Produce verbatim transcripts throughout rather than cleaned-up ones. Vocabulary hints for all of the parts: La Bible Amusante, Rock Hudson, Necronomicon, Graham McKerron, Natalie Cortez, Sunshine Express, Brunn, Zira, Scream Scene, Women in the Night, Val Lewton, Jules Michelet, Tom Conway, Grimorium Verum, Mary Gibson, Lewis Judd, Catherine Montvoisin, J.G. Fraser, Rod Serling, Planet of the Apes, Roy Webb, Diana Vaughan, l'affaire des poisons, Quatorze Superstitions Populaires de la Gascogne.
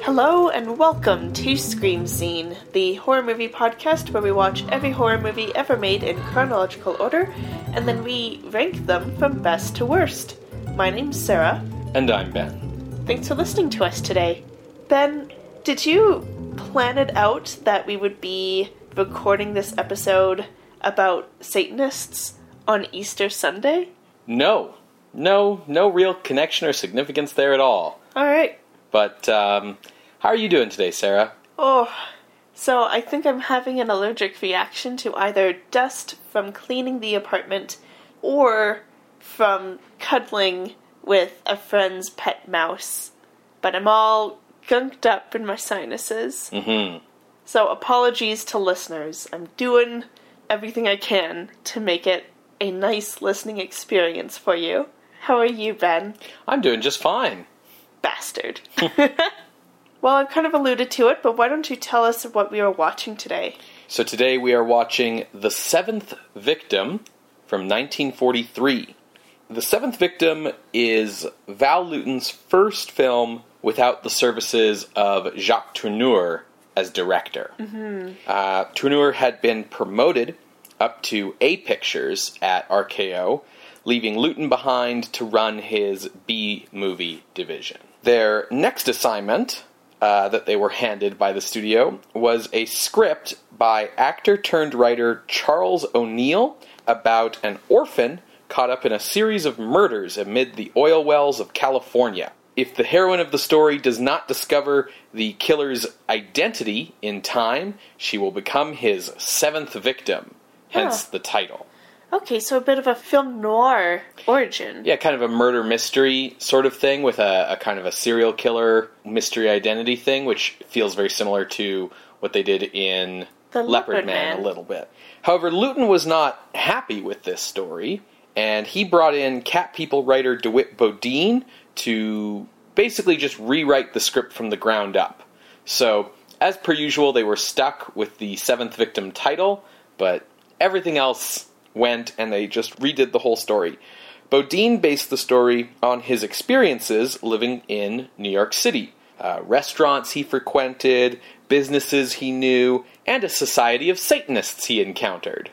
Hello and welcome to Scream Scene, the horror movie podcast where we watch every horror movie ever made in chronological order, and then we rank them from best to worst. My name's Sarah. And I'm Ben. Thanks for listening to us today. Ben, did you plan it out that we would be recording this episode about Satanists on Easter Sunday? No. No, no real connection or significance there at all. All right. But um, how are you doing today, Sarah? Oh, so I think I'm having an allergic reaction to either dust from cleaning the apartment or from cuddling with a friend's pet mouse. But I'm all gunked up in my sinuses. Mm-hmm. So apologies to listeners. I'm doing everything I can to make it a nice listening experience for you. How are you, Ben? I'm doing just fine. Bastard. Well, I've kind of alluded to it, but why don't you tell us what we are watching today? So today we are watching The Seventh Victim from nineteen forty-three. The Seventh Victim is Val Lewton's first film without the services of Jacques Tourneur as director. Mm-hmm. Uh, Tourneur had been promoted up to A Pictures at R K O, leaving Lewton behind to run his B-movie division. Their next assignment uh, that they were handed by the studio was a script by actor-turned-writer Charles O'Neill about an orphan caught up in a series of murders amid the oil wells of California. If the heroine of the story does not discover the killer's identity in time, she will become his seventh victim, hence huh. the title. Okay, so a bit of a film noir origin. Yeah, kind of a murder mystery sort of thing with a, a kind of a serial killer mystery identity thing, which feels very similar to what they did in The Leopard, Leopard Man, Man a little bit. However, Lewton was not happy with this story, and he brought in Cat People writer DeWitt Bodeen to basically just rewrite the script from the ground up. So, as per usual, they were stuck with the Seventh Victim title, but everything else went, and they just redid the whole story. Bodeen based the story on his experiences living in New York City. Uh, restaurants he frequented, businesses he knew, and a society of Satanists he encountered.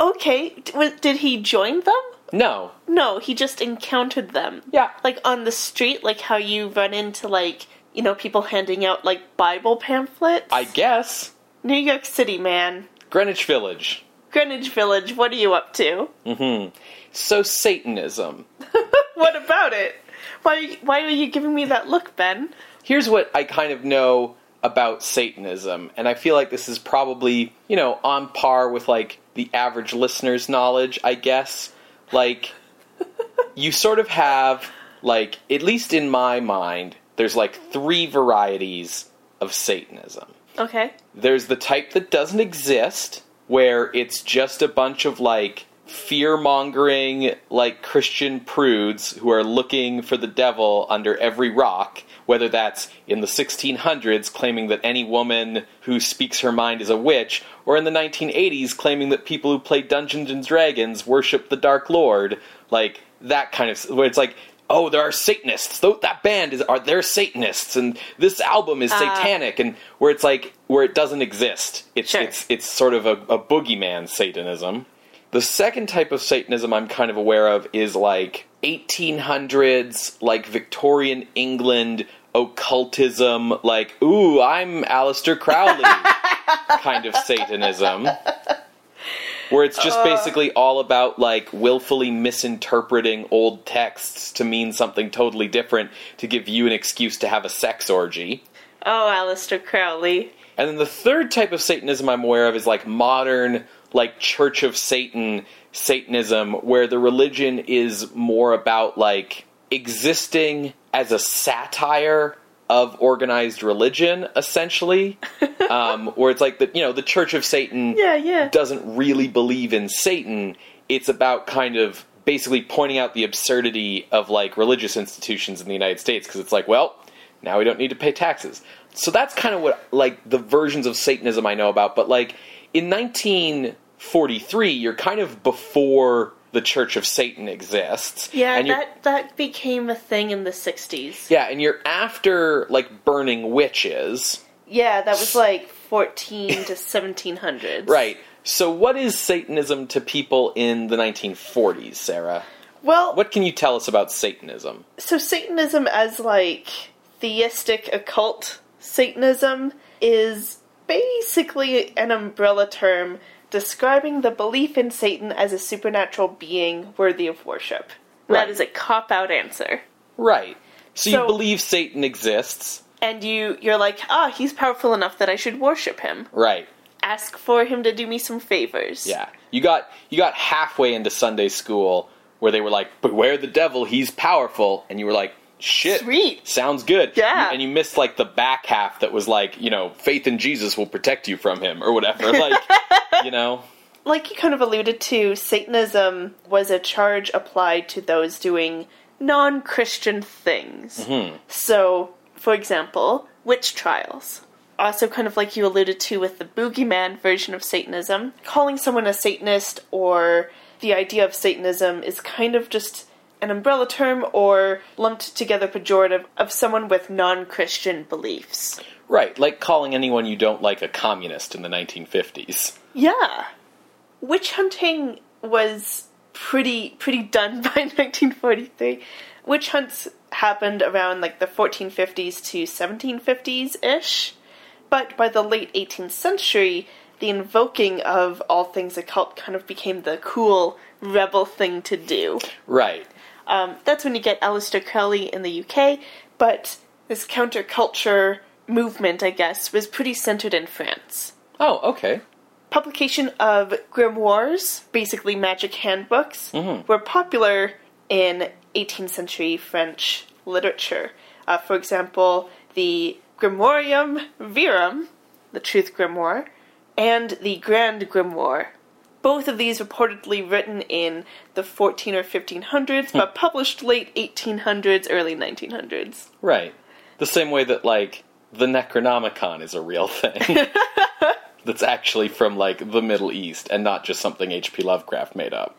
Okay, D- did he join them? No. No, he just encountered them. Yeah. Like, on the street, like how you run into, like, you know, people handing out, like, Bible pamphlets? I guess. New York City, man. Greenwich Village. Greenwich Village, what are you up to? Mm-hmm. So, Satanism. What about it? Why Why are you giving me that look, Ben? Here's what I kind of know about Satanism, and I feel like this is probably, you know, on par with, like, the average listener's knowledge, I guess. Like, you sort of have, like, at least in my mind, there's, like, three varieties of Satanism. Okay. There's the type that doesn't exist, where it's just a bunch of, like, fear-mongering, like, Christian prudes who are looking for the devil under every rock, whether that's in the sixteen hundreds claiming that any woman who speaks her mind is a witch, or in the nineteen eighties claiming that people who play Dungeons and Dragons worship the Dark Lord, like, that kind of, where it's like, oh, there are Satanists, that band is, are they're Satanists, and this album is uh, satanic, and where it's like, where it doesn't exist. It's sure. it's it's sort of a, a boogeyman Satanism. The second type of Satanism I'm kind of aware of is like eighteen hundreds, like Victorian England occultism, like, ooh, I'm Aleister Crowley kind of Satanism. Where it's just uh, basically all about, like, willfully misinterpreting old texts to mean something totally different to give you an excuse to have a sex orgy. Oh, Aleister Crowley. And then the third type of Satanism I'm aware of is, like, modern, like, Church of Satan Satanism, where the religion is more about, like, existing as a satire of organized religion, essentially, um, where it's like, the, you know, the Church of Satan yeah, yeah. doesn't really believe in Satan. It's about kind of basically pointing out the absurdity of, like, religious institutions in the United States, because it's like, well, now we don't need to pay taxes. so that's kind of what, like, the versions of Satanism I know about. But, like, in nineteen forty-three, you're kind of before the Church of Satan exists. Yeah, and that, that became a thing in the sixties. Yeah, and you're after, like, burning witches. Yeah, that was, like, fourteen to seventeen hundreds. Right. So what is Satanism to people in the nineteen forties, Sarah? Well... what can you tell us about Satanism? So Satanism as, like, theistic occult Satanism is basically an umbrella term describing the belief in Satan as a supernatural being worthy of worship. Right. That is a cop-out answer. Right. So, so you believe Satan exists. And you, you're like, ah, oh, he's powerful enough that I should worship him. Right. Ask for him to do me some favors. Yeah. You got you got halfway into Sunday school where they were like, beware the devil, he's powerful. And you were like, shit. Sweet. Sounds good. Yeah. And you missed, like, the back half that was like, you know, faith in Jesus will protect you from him or whatever. Like, you know? Like you kind of alluded to, Satanism was a charge applied to those doing non-Christian things. Mm-hmm. So, for example, witch trials. Also kind of like you alluded to with the boogeyman version of Satanism. Calling someone a Satanist or the idea of Satanism is kind of just an umbrella term or lumped together pejorative of someone with non-Christian beliefs. Right, like calling anyone you don't like a communist in the nineteen fifties. Yeah. Witch hunting was pretty pretty done by nineteen forty-three. Witch hunts happened around like the fourteen fifties to seventeen fifties-ish. But by the late eighteenth century, the invoking of all things occult kind of became the cool rebel thing to do. Right. Um, that's when you get Aleister Crowley in the U K, but this counterculture movement, I guess, was pretty centered in France. Oh, okay. Publication of grimoires, basically magic handbooks, mm-hmm. were popular in eighteenth century French literature. Uh, for example, the Grimorium Verum, the Truth Grimoire, and the Grand Grimoire. Both of these reportedly written in the fourteen or fifteen hundreds, but published late eighteen hundreds, early nineteen hundreds. Right. The same way that, like, the Necronomicon is a real thing. That's actually from, like, the Middle East, and not just something H P Lovecraft made up.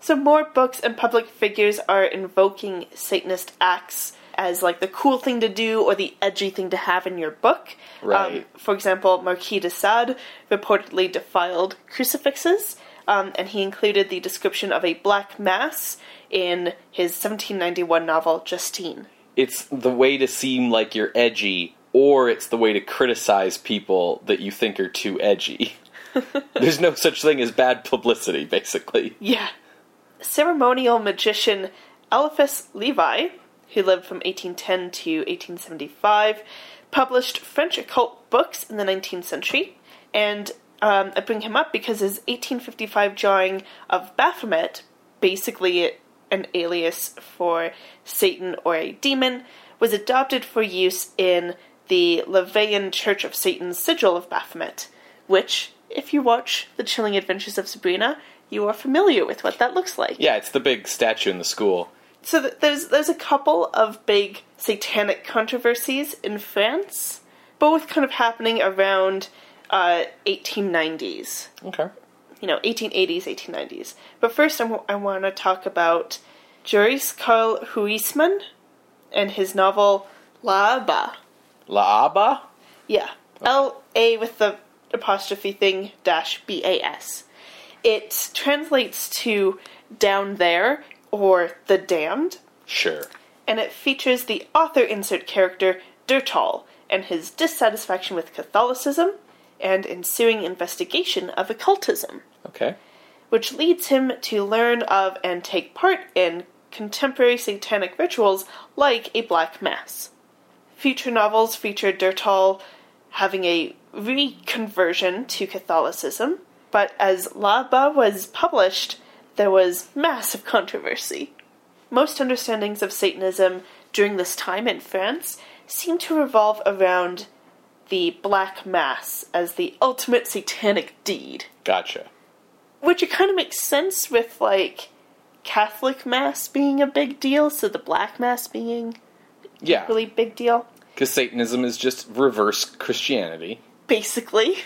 So more books and public figures are invoking Satanist acts as, like, the cool thing to do or the edgy thing to have in your book. Right. Um, for example, Marquis de Sade reportedly defiled crucifixes, um, and he included the description of a black mass in his seventeen ninety-one novel, Justine. It's the way to seem like you're edgy, or it's the way to criticize people that you think are too edgy. There's no such thing as bad publicity, basically. Yeah. Ceremonial magician Eliphas Levi, who lived from eighteen ten to eighteen seventy-five, published French occult books in the nineteenth century. And um, I bring him up because his eighteen fifty-five drawing of Baphomet, basically an alias for Satan or a demon, was adopted for use in the Levian Church of Satan's sigil of Baphomet, which, if you watch The Chilling Adventures of Sabrina, you are familiar with what that looks like. Yeah, it's the big statue in the school. So there's there's a couple of big satanic controversies in France, both kind of happening around uh, eighteen nineties. Okay. You know, eighteen eighties, eighteen nineties. But first I, w- I want to talk about Joris Karl Huysmans and his novel Là-Bas. Là-Bas? Yeah. Okay. L-A with the apostrophe thing dash B A S. It translates to down there, or The Damned. Sure. And it features the author insert character, Durtal, and his dissatisfaction with Catholicism and ensuing investigation of occultism. Okay. Which leads him to learn of and take part in contemporary satanic rituals like a black mass. Future novels feature Durtal having a reconversion to Catholicism, but as Là-Bas was published, there was massive controversy. Most understandings of Satanism during this time in France seem to revolve around the Black Mass as the ultimate satanic deed. Gotcha. Which it kind of makes sense with, like, Catholic Mass being a big deal, so the Black Mass being yeah. a really big deal. Because Satanism is just reverse Christianity. Basically.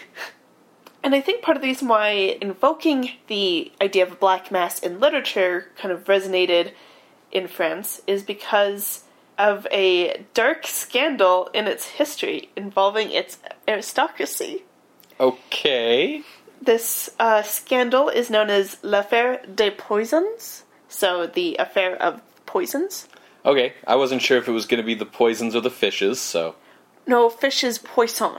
And I think part of the reason why invoking the idea of a black mass in literature kind of resonated in France is because of a dark scandal in its history involving its aristocracy. Okay. This uh, scandal is known as l'affaire des poisons, so the affair of poisons. Okay, I wasn't sure if it was going to be the poisons or the fishes, so... No, fish is poisson.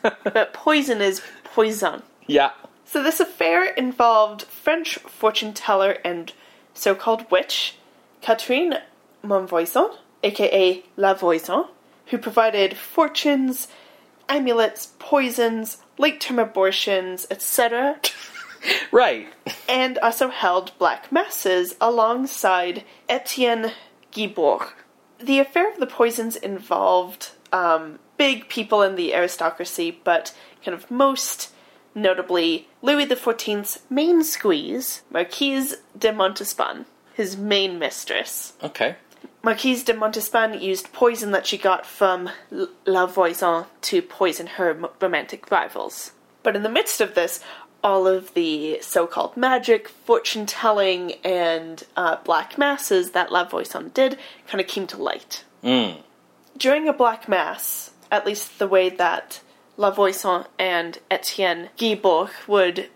But poison is poison. Yeah. So this affair involved French fortune teller and so-called witch, Catherine Montvoisin, a k a. La Voisin, who provided fortunes, amulets, poisons, late-term abortions, et cetera Right. And also held black masses alongside Etienne Guibord. The affair of the poisons involved um, big people in the aristocracy, but kind of most notably Louis the fourteenth's main squeeze, Marquise de Montespan, his main mistress. Okay. Marquise de Montespan used poison that she got from La Voisin to poison her romantic rivals. But in the midst of this, all of the so-called magic, fortune-telling, and uh, black masses that La Voisin did kind of came to light. Mm. During a black mass, at least the way that La Voisin and Etienne Guibord would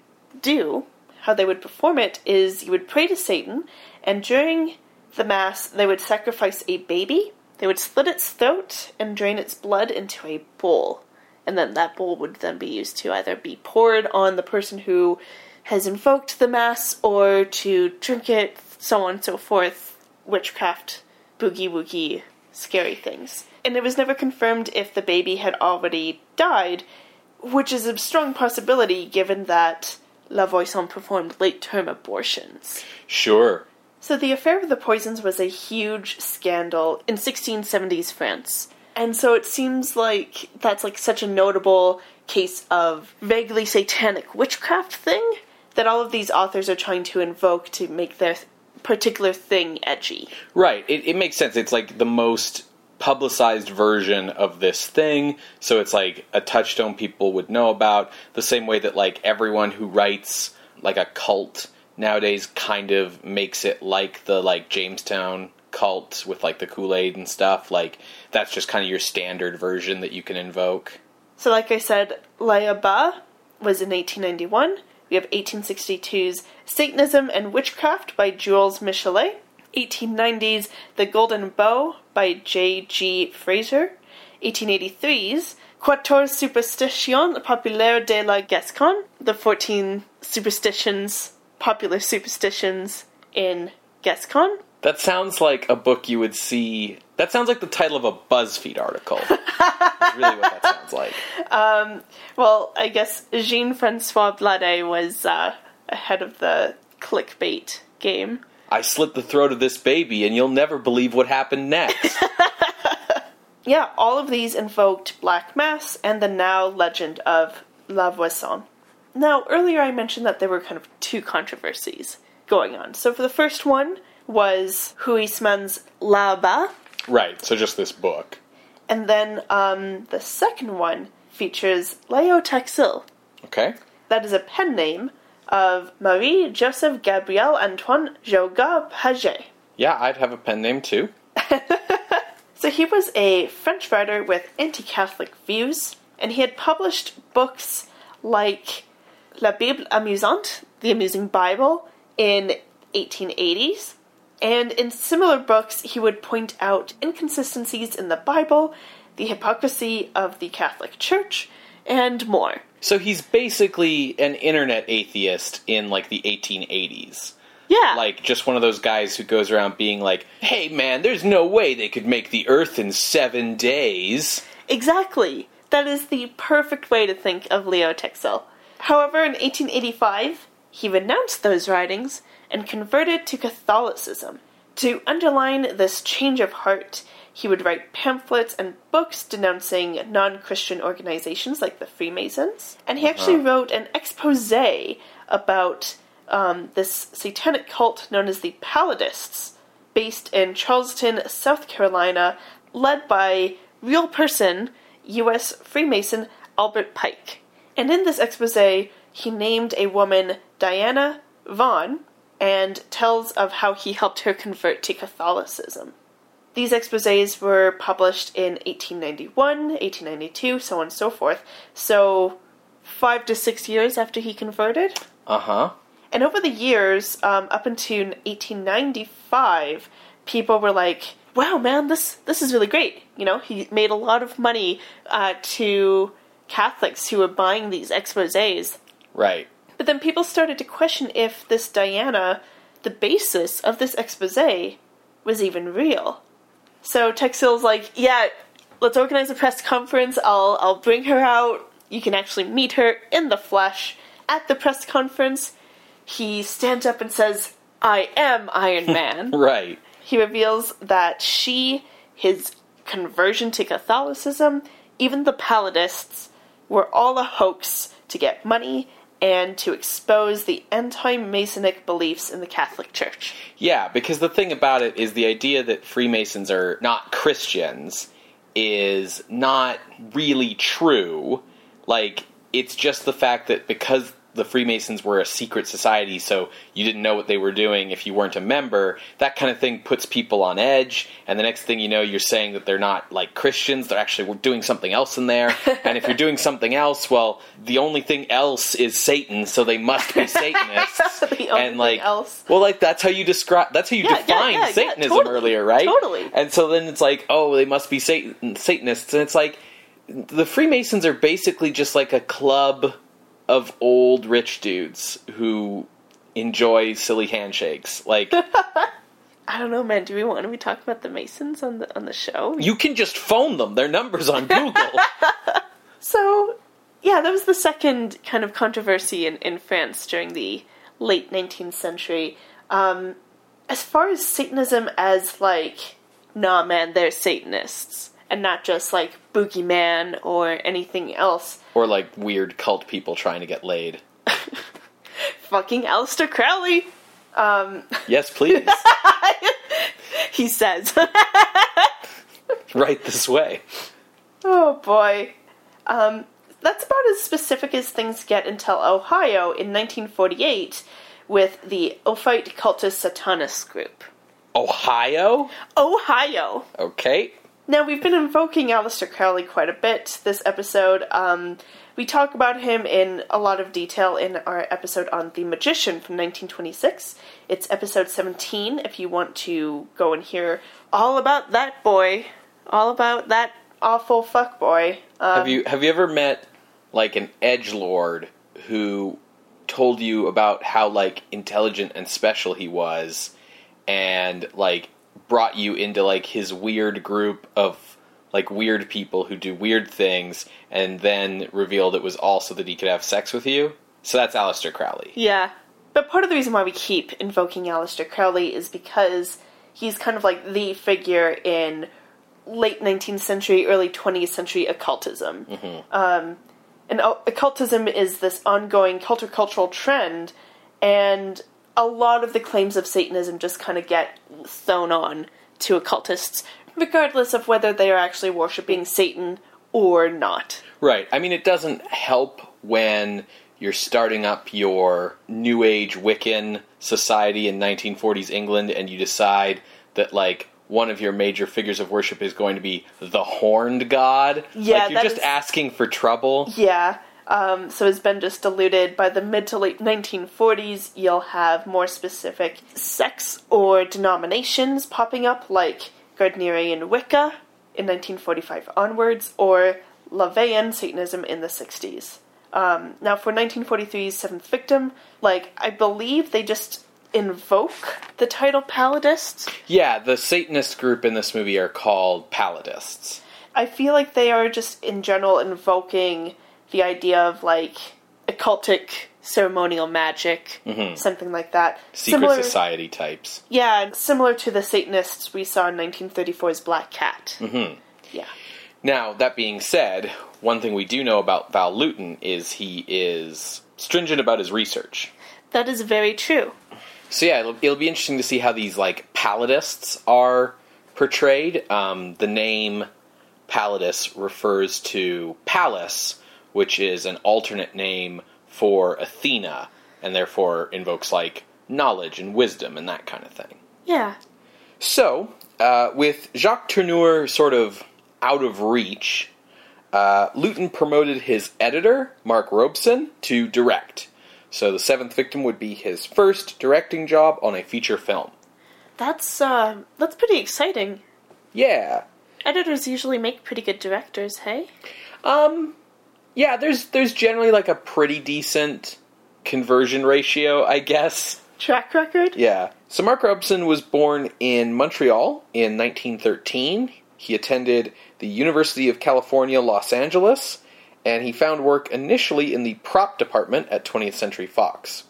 do, how they would perform it, is you would pray to Satan, and during the mass, they would sacrifice a baby, they would slit its throat, and drain its blood into a bowl. And then that bowl would then be used to either be poured on the person who has invoked the mass, or to drink it, so on and so forth, witchcraft, boogie-woogie, scary things. And it was never confirmed if the baby had already died, which is a strong possibility given that La Voisin performed late-term abortions. Sure. So the affair of the poisons was a huge scandal in sixteen seventies France. And so it seems like that's like such a notable case of vaguely satanic witchcraft thing that all of these authors are trying to invoke to make their particular thing edgy. Right. It, it makes sense. It's like the most publicized version of this thing, so it's like a touchstone people would know about, the same way that like everyone who writes like a cult nowadays kind of makes it like the like Jamestown cult with like the Kool-Aid and stuff. Like that's just kind of your standard version that you can invoke. So like I said, Là-Bas was in eighteen ninety-one. We have eighteen sixty-two's Satanism and Witchcraft by Jules Michelet, eighteen ninety's The Golden Bough by J G Fraser, eighteen eighty-three's Quatorze Superstitions Populaires de la Gascogne, the fourteen superstitions, popular superstitions in Gascon. That sounds like a book you would see... That sounds like the title of a BuzzFeed article. That's really what that sounds like. Um, well, I guess Jean-Francois Bladet was uh, ahead of the clickbait game. I slit the throat of this baby and you'll never believe what happened next. Yeah, all of these invoked black mass and the now legend of La Voisin. Now, earlier I mentioned that there were kind of two controversies going on. So for the first one... was Huysmans' Là-Bas. Right, so just this book. And then um, the second one features Léo Taxil. Okay. That is a pen name of Marie-Joseph Gabriel Antoine Jaugard-Paget. Yeah, I'd have a pen name too. So he was a French writer with anti-Catholic views, and he had published books like La Bible Amusante, The Amusing Bible, in eighteen eighties. And in similar books, he would point out inconsistencies in the Bible, the hypocrisy of the Catholic Church, and more. So he's basically an internet atheist in, like, the eighteen eighties. Yeah. Like, just one of those guys who goes around being like, hey, man, there's no way they could make the earth in seven days. Exactly. That is the perfect way to think of Léo Taxil. However, in eighteen eighty-five, he renounced those writings and converted to Catholicism. To underline this change of heart, he would write pamphlets and books denouncing non-Christian organizations like the Freemasons, and he uh-huh. actually wrote an exposé about um, this satanic cult known as the Palladists, based in Charleston, South Carolina, led by real person, U S Freemason Albert Pike. And in this expose, he named a woman Diana Vaughan and tells of how he helped her convert to Catholicism. These exposés were published in eighteen ninety-one, eighteen ninety-two, so on and so forth. So, five to six years after he converted. Uh-huh. And over the years, um, up until eighteen ninety-five, people were like, wow, man, this, this is really great. You know, he made a lot of money uh, to Catholics who were buying these exposés. Right. But then people started to question if this Diana, the basis of this exposé, was even real. So Texil's like, yeah, let's organize a press conference. I'll I'll bring her out. You can actually meet her in the flesh. At the press conference, he stands up and says, I am Iron Man. Right. He reveals that she, his conversion to Catholicism, even the Palladists, were all a hoax to get money and to expose the anti-Masonic beliefs in the Catholic Church. Yeah, because the thing about it is the idea that Freemasons are not Christians is not really true. Like, it's just the fact that because the Freemasons were a secret society, so you didn't know what they were doing if you weren't a member, that kind of thing puts people on edge, and the next thing you know, you're saying that they're not, like, Christians, they're actually doing something else in there, and if you're doing something else, well, the only thing else is Satan, so they must be Satanists. the only and, like, thing else. Well, like, that's how you describe, that's how you yeah, define yeah, yeah, Satanism yeah, totally, earlier, right? Totally. And so then it's like, oh, they must be Satan- Satanists, and it's like, the Freemasons are basically just like a club of old rich dudes who enjoy silly handshakes. Like, I don't know, man. Do we want to be talking about the Masons on the on the show? You can just phone them. Their number's on Google. So, yeah, that was the second kind of controversy in, in France during the late nineteenth century. Um, as far as Satanism as, like, nah, man, they're Satanists. And not just, like, boogeyman or anything else. Or, like, weird cult people trying to get laid. Fucking Aleister Crowley! Um, yes, please. He says. Right this way. Oh, boy. Um, that's about as specific as things get until Ohio in nineteen forty-eight with the Ophite Cultist Satanist Group. Ohio? Ohio. Okay. Now, we've been invoking Aleister Crowley quite a bit this episode. Um, we talk about him in a lot of detail in our episode on The Magician from nineteen twenty-six. It's episode seventeen, if you want to go and hear all about that boy. All about that awful fuckboy. Um, have you have you ever met, like, an edgelord who told you about how, like, intelligent and special he was, and, like, brought you into, like, his weird group of, like, weird people who do weird things, and then revealed it was all so that he could have sex with you? So that's Aleister Crowley. Yeah. But part of the reason why we keep invoking Aleister Crowley is because he's kind of, like, the figure in late nineteenth century, early twentieth century occultism. Mm-hmm. Um, and occultism is this ongoing countercultural trend, and a lot of the claims of Satanism just kind of get thrown on to occultists, regardless of whether they are actually worshipping Satan or not. Right. I mean, it doesn't help when you're starting up your New Age Wiccan society in nineteen forties England, and you decide that, like, one of your major figures of worship is going to be the Horned God. Yeah, like, you're just is... asking for trouble. Yeah. Um, so it's been just diluted. By the mid to late nineteen forties, you'll have more specific sects or denominations popping up, like Gardnerian Wicca in nineteen forty-five onwards, or La Voisin Satanism in the sixties. Um, now for nineteen forty-three's Seventh Victim, like, I believe they just invoke the title Palladists. Yeah, the Satanist group in this movie are called Palladists. I feel like they are just, in general, invoking the idea of, like, occultic ceremonial magic, mm-hmm. something like that. Secret similar, society types. Yeah, similar to the Satanists we saw in nineteen thirty-four's Black Cat. Mm-hmm. Yeah. Now, that being said, one thing we do know about Val Lewton is he is stringent about his research. That is very true. So yeah, it'll, it'll be interesting to see how these, like, Palladists are portrayed. Um, the name Palladists refers to Pallas, which is an alternate name for Athena, and therefore invokes, like, knowledge and wisdom and that kind of thing. Yeah. So, uh, with Jacques Tourneur sort of out of reach, uh, Lewton promoted his editor, Mark Robson, to direct. So The Seventh Victim would be his first directing job on a feature film. That's, uh, that's pretty exciting. Yeah. Editors usually make pretty good directors, hey? Um, yeah, there's there's generally, like, a pretty decent conversion ratio, I guess. Track record? Yeah. So Mark Robson was born in Montreal in nineteen thirteen. He attended the University of California, Los Angeles, and he found work initially in the prop department at twentieth Century Fox.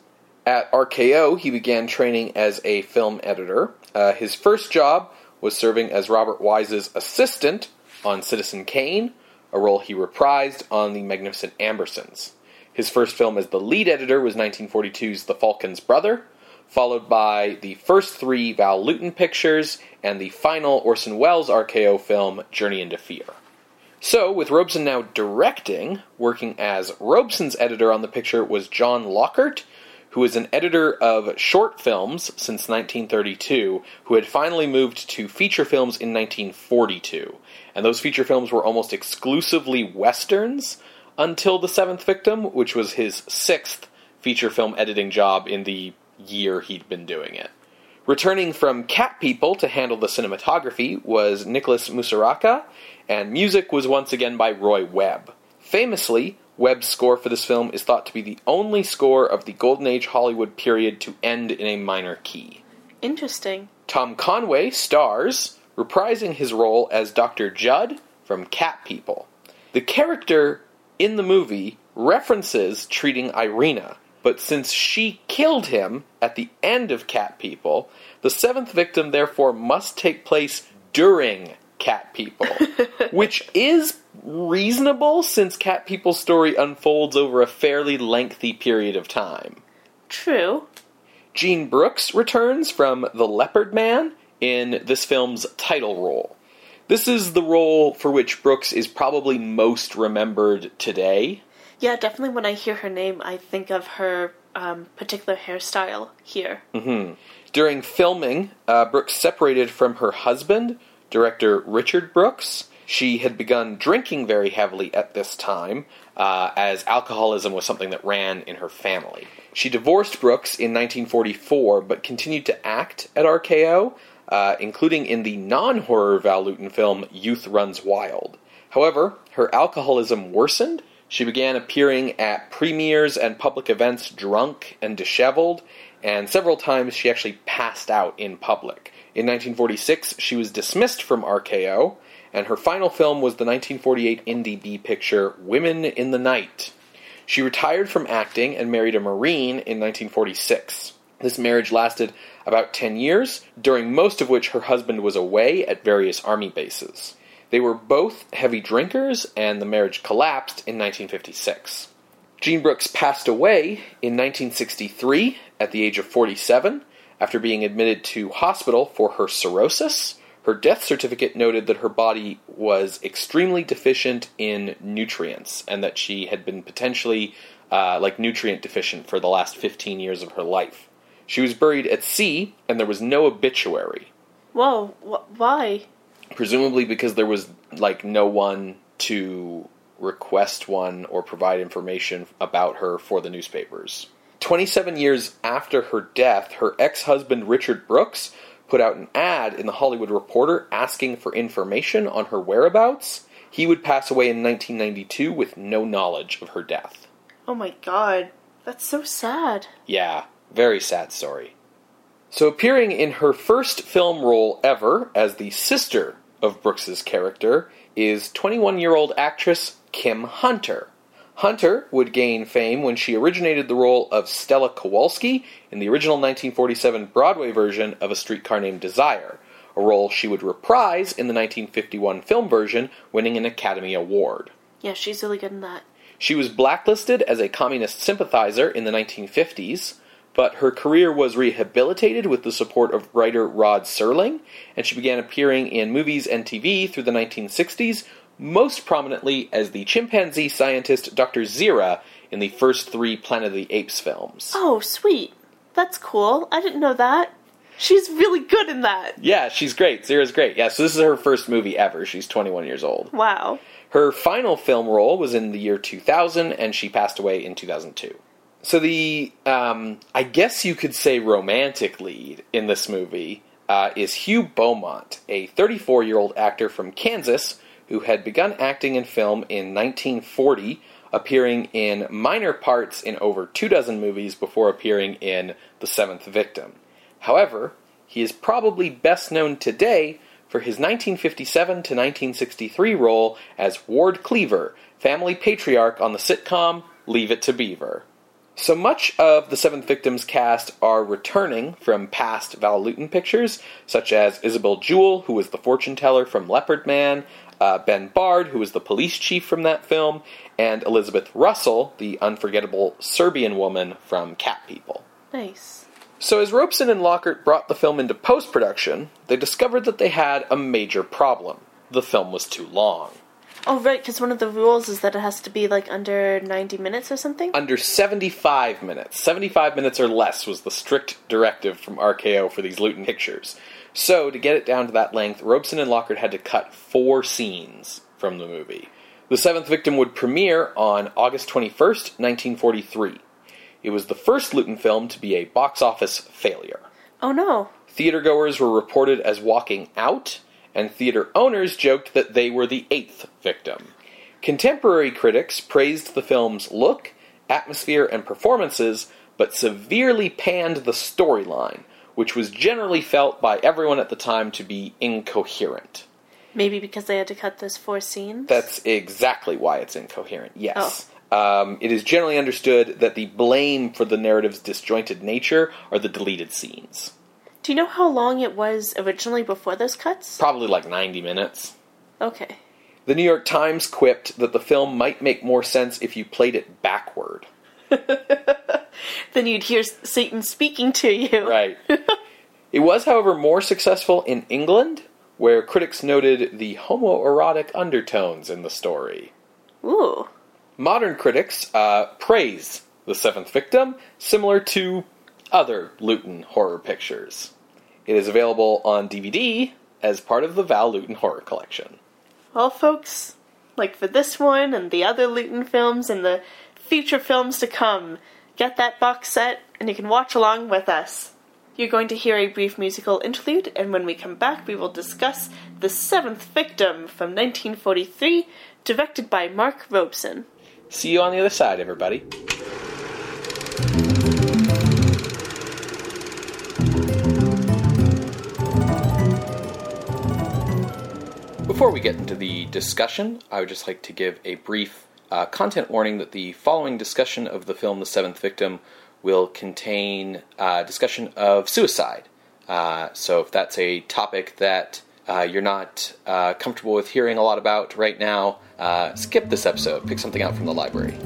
At R K O, he began training as a film editor. Uh, his first job was serving as Robert Wise's assistant on Citizen Kane, a role he reprised on The Magnificent Ambersons. His first film as the lead editor was nineteen forty-two's The Falcon's Brother, followed by the first three Val Lewton pictures and the final Orson Welles R K O film, Journey into Fear. So, with Robson now directing, working as Robson's editor on the picture was John Lockhart, who is an editor of short films since nineteen thirty-two, who had finally moved to feature films in nineteen forty-two. And those feature films were almost exclusively westerns until The Seventh Victim, which was his sixth feature film editing job in the year he'd been doing it. Returning from Cat People to handle the cinematography was Nicholas Musaraka, and music was once again by Roy Webb. Famously, Webb's score for this film is thought to be the only score of the Golden Age Hollywood period to end in a minor key. Interesting. Tom Conway stars, reprising his role as Doctor Judd from Cat People. The character in the movie references treating Irina, but since she killed him at the end of Cat People, The Seventh Victim therefore must take place during Cat People, which is reasonable since Cat People's story unfolds over a fairly lengthy period of time. True. Jean Brooks returns from The Leopard Man in this film's title role. This is the role for which Brooks is probably most remembered today. Yeah, definitely when I hear her name, I think of her um, particular hairstyle here. Mm-hmm. During filming, uh, Brooks separated from her husband, director Richard Brooks. She had begun drinking very heavily at this time, uh, as alcoholism was something that ran in her family. She divorced Brooks in nineteen forty-four, but continued to act at R K O, uh, including in the non-horror Val Lewton film Youth Runs Wild. However, her alcoholism worsened. She began appearing at premieres and public events drunk and disheveled, and several times she actually passed out in public. In nineteen forty-six, she was dismissed from R K O, and her final film was the nineteen forty-eight N D B picture Women in the Night. She retired from acting and married a Marine in nineteen forty-six. This marriage lasted about ten years, during most of which her husband was away at various army bases. They were both heavy drinkers, and the marriage collapsed in nineteen fifty-six. Jean Brooks passed away in nineteen sixty-three at the age of forty-seven after being admitted to hospital for her cirrhosis. Her death certificate noted that her body was extremely deficient in nutrients and that she had been potentially uh, like nutrient deficient for the last fifteen years of her life. She was buried at sea, and there was no obituary. Whoa, wh- why? Presumably because there was, like, no one to request one or provide information about her for the newspapers. twenty-seven years after her death, her ex-husband Richard Brooks put out an ad in the Hollywood Reporter asking for information on her whereabouts. He would pass away in nineteen ninety-two with no knowledge of her death. Oh my god, that's so sad. Yeah, very sad story. So appearing in her first film role ever as the sister of Brooks's character is twenty-one-year-old actress Kim Hunter. Hunter would gain fame when she originated the role of Stella Kowalski in the original nineteen forty-seven Broadway version of A Streetcar Named Desire, a role she would reprise in the nineteen fifty-one film version, winning an Academy Award. Yeah, she's really good in that. She was blacklisted as a communist sympathizer in the nineteen fifties, but her career was rehabilitated with the support of writer Rod Serling, and she began appearing in movies and T V through the nineteen sixties, most prominently as the chimpanzee scientist Doctor Zira in the first three Planet of the Apes films. Oh, sweet. That's cool. I didn't know that. She's really good in that. Yeah, she's great. Zira's great. Yeah, so this is her first movie ever. She's twenty-one years old. Wow. Her final film role was in the year two thousand, and she passed away in two thousand two. So the, um, I guess you could say romantic lead in this movie uh, is Hugh Beaumont, a thirty-four-year-old actor from Kansas who had begun acting in film in nineteen forty, appearing in minor parts in over two dozen movies before appearing in The Seventh Victim. However, he is probably best known today for his nineteen fifty-seven to nineteen sixty-three role as Ward Cleaver, family patriarch on the sitcom Leave It to Beaver. So much of The Seventh Victim's cast are returning from past Val Lewton pictures, such as Isabel Jewell, who was the fortune teller from Leopard Man, uh, Ben Bard, who was the police chief from that film, and Elizabeth Russell, the unforgettable Serbian woman from Cat People. Nice. So as Robson and Lockhart brought the film into post-production, they discovered that they had a major problem. The film was too long. Oh, right, because one of the rules is that it has to be, like, under ninety minutes or something? Under seventy-five minutes. seventy-five minutes or less was the strict directive from R K O for these Lewton pictures. So, to get it down to that length, Robson and Lockhart had to cut four scenes from the movie. The Seventh Victim would premiere on August twenty-first, nineteen forty-three. It was the first Lewton film to be a box office failure. Oh, no. Theatergoers were reported as walking out, and theater owners joked that they were the eighth victim. Contemporary critics praised the film's look, atmosphere, and performances, but severely panned the storyline, which was generally felt by everyone at the time to be incoherent. Maybe because they had to cut those four scenes? That's exactly why it's incoherent, yes. Oh. Um, it is generally understood that the blame for the narrative's disjointed nature are the deleted scenes. Do you know how long it was originally before those cuts? Probably like ninety minutes. Okay. The New York Times quipped that the film might make more sense if you played it backward. Then you'd hear Satan speaking to you. Right. It was, however, more successful in England, where critics noted the homoerotic undertones in the story. Ooh. Modern critics uh, praise The Seventh Victim, similar to other Lewton horror pictures. It is available on D V D as part of the Val Lewton Horror Collection. Well, folks, like for this one and the other Lewton films and the future films to come, get that box set and you can watch along with us. You're going to hear a brief musical interlude, and when we come back we will discuss The Seventh Victim from nineteen forty-three, directed by Mark Robson. See you on the other side, everybody. Before we get into the discussion, I would just like to give a brief uh, content warning that the following discussion of the film The Seventh Victim will contain uh, discussion of suicide. Uh, so if that's a topic that uh, you're not uh, comfortable with hearing a lot about right now, uh, skip this episode. Pick something out from the library.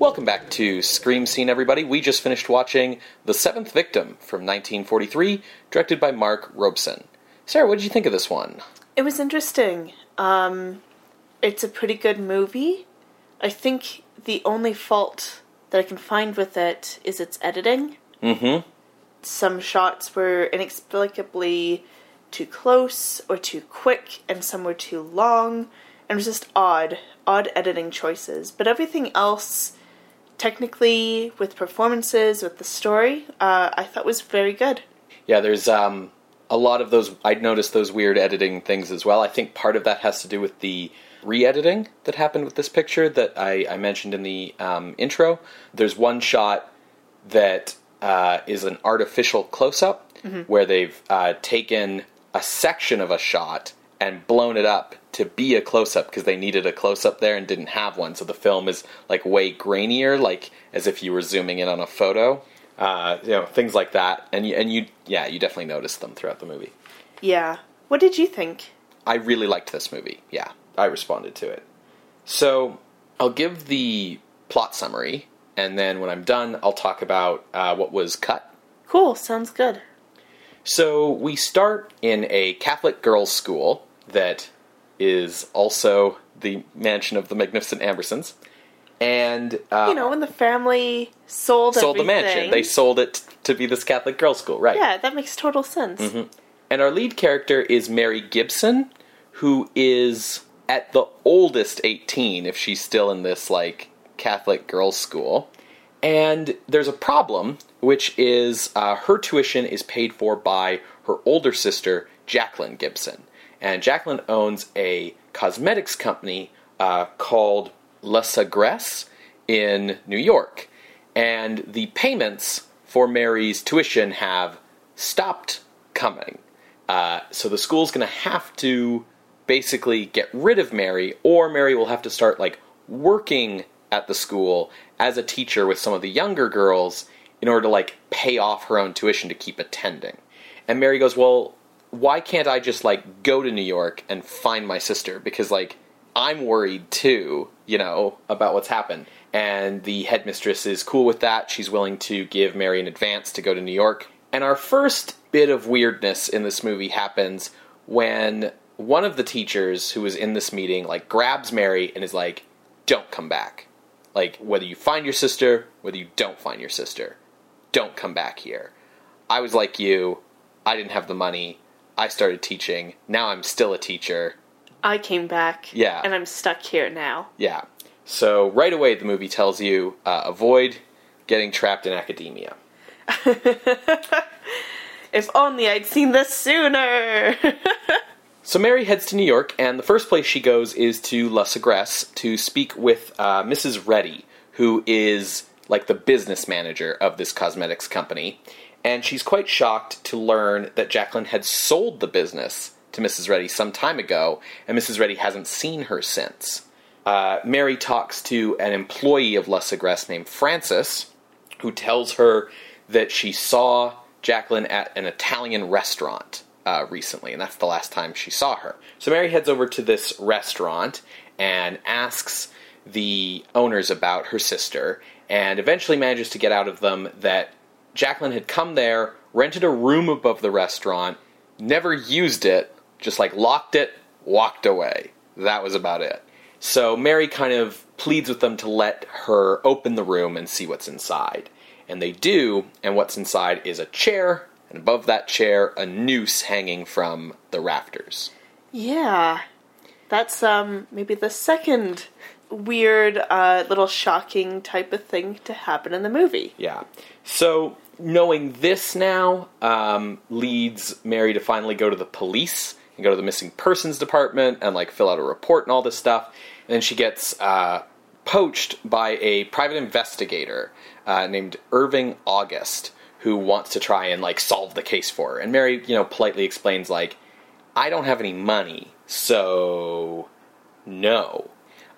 Welcome back to Scream Scene, everybody. We just finished watching The Seventh Victim from nineteen forty-three, directed by Mark Robson. Sarah, what did you think of this one? It was interesting. Um, it's a pretty good movie. I think the only fault that I can find with it is its editing. Mm-hmm. Some shots were inexplicably too close or too quick, and some were too long. And it was just odd, odd editing choices. But everything else, technically, with performances, with the story, uh, I thought was very good. Yeah, there's um, a lot of those. I'd noticed those weird editing things as well. I think part of that has to do with the re-editing that happened with this picture that I, I mentioned in the um, intro. There's one shot that uh, is an artificial close-up, mm-hmm. where they've uh, taken a section of a shot and blown it up to be a close-up because they needed a close-up there and didn't have one. So the film is, like, way grainier, like, as if you were zooming in on a photo. Uh, you know, things like that. And you, and you, yeah, you definitely noticed them throughout the movie. Yeah. What did you think? I really liked this movie, yeah. I responded to it. So I'll give the plot summary, and then when I'm done, I'll talk about uh, what was cut. Cool, sounds good. So we start in a Catholic girls' school that is also the mansion of the Magnificent Ambersons. And, uh, you know, when the family sold Sold everything. The mansion. They sold it to be this Catholic girls' school, right? Yeah, that makes total sense. Mm-hmm. And our lead character is Mary Gibson, who is at the oldest eighteen, if she's still in this, like, Catholic girls' school. And there's a problem, which is uh, her tuition is paid for by her older sister, Jacqueline Gibson. And Jacqueline owns a cosmetics company uh, called La Sagresse in New York. And the payments for Mary's tuition have stopped coming. Uh, so the school's going to have to basically get rid of Mary, or Mary will have to start, like, working at the school as a teacher with some of the younger girls in order to, like, pay off her own tuition to keep attending. And Mary goes, well, why can't I just, like, go to New York and find my sister? Because, like, I'm worried, too, you know, about what's happened. And the headmistress is cool with that. She's willing to give Mary an advance to go to New York. And our first bit of weirdness in this movie happens when one of the teachers who was in this meeting, like, grabs Mary and is like, don't come back. Like, whether you find your sister, whether you don't find your sister, don't come back here. I was like you. I didn't have the money. I started teaching. Now I'm still a teacher. I came back. Yeah. And I'm stuck here now. Yeah. So right away the movie tells you, uh, avoid getting trapped in academia. If only I'd seen this sooner! So Mary heads to New York, and the first place she goes is to La Sagresse to speak with uh, Missus Reddy, who is, like, the business manager of this cosmetics company. And she's quite shocked to learn that Jacqueline had sold the business to Missus Reddy some time ago, and Missus Reddy hasn't seen her since. Uh, Mary talks to an employee of La Sagresse named Francis, who tells her that she saw Jacqueline at an Italian restaurant Uh, recently, and that's the last time she saw her. So Mary heads over to this restaurant and asks the owners about her sister, and eventually manages to get out of them that Jacqueline had come there, rented a room above the restaurant, never used it, just, like, locked it, walked away. That was about it. So Mary kind of pleads with them to let her open the room and see what's inside. And they do, and what's inside is a chair, and above that chair, a noose hanging from the rafters. Yeah. That's um maybe the second weird, uh, little shocking type of thing to happen in the movie. Yeah. So, knowing this now um, leads Mary to finally go to the police and go to the missing persons department and, like, fill out a report and all this stuff. And then she gets uh, poached by a private investigator uh, named Irving August, who wants to try and, like, solve the case for her. And Mary, you know, politely explains, like, I don't have any money, so no.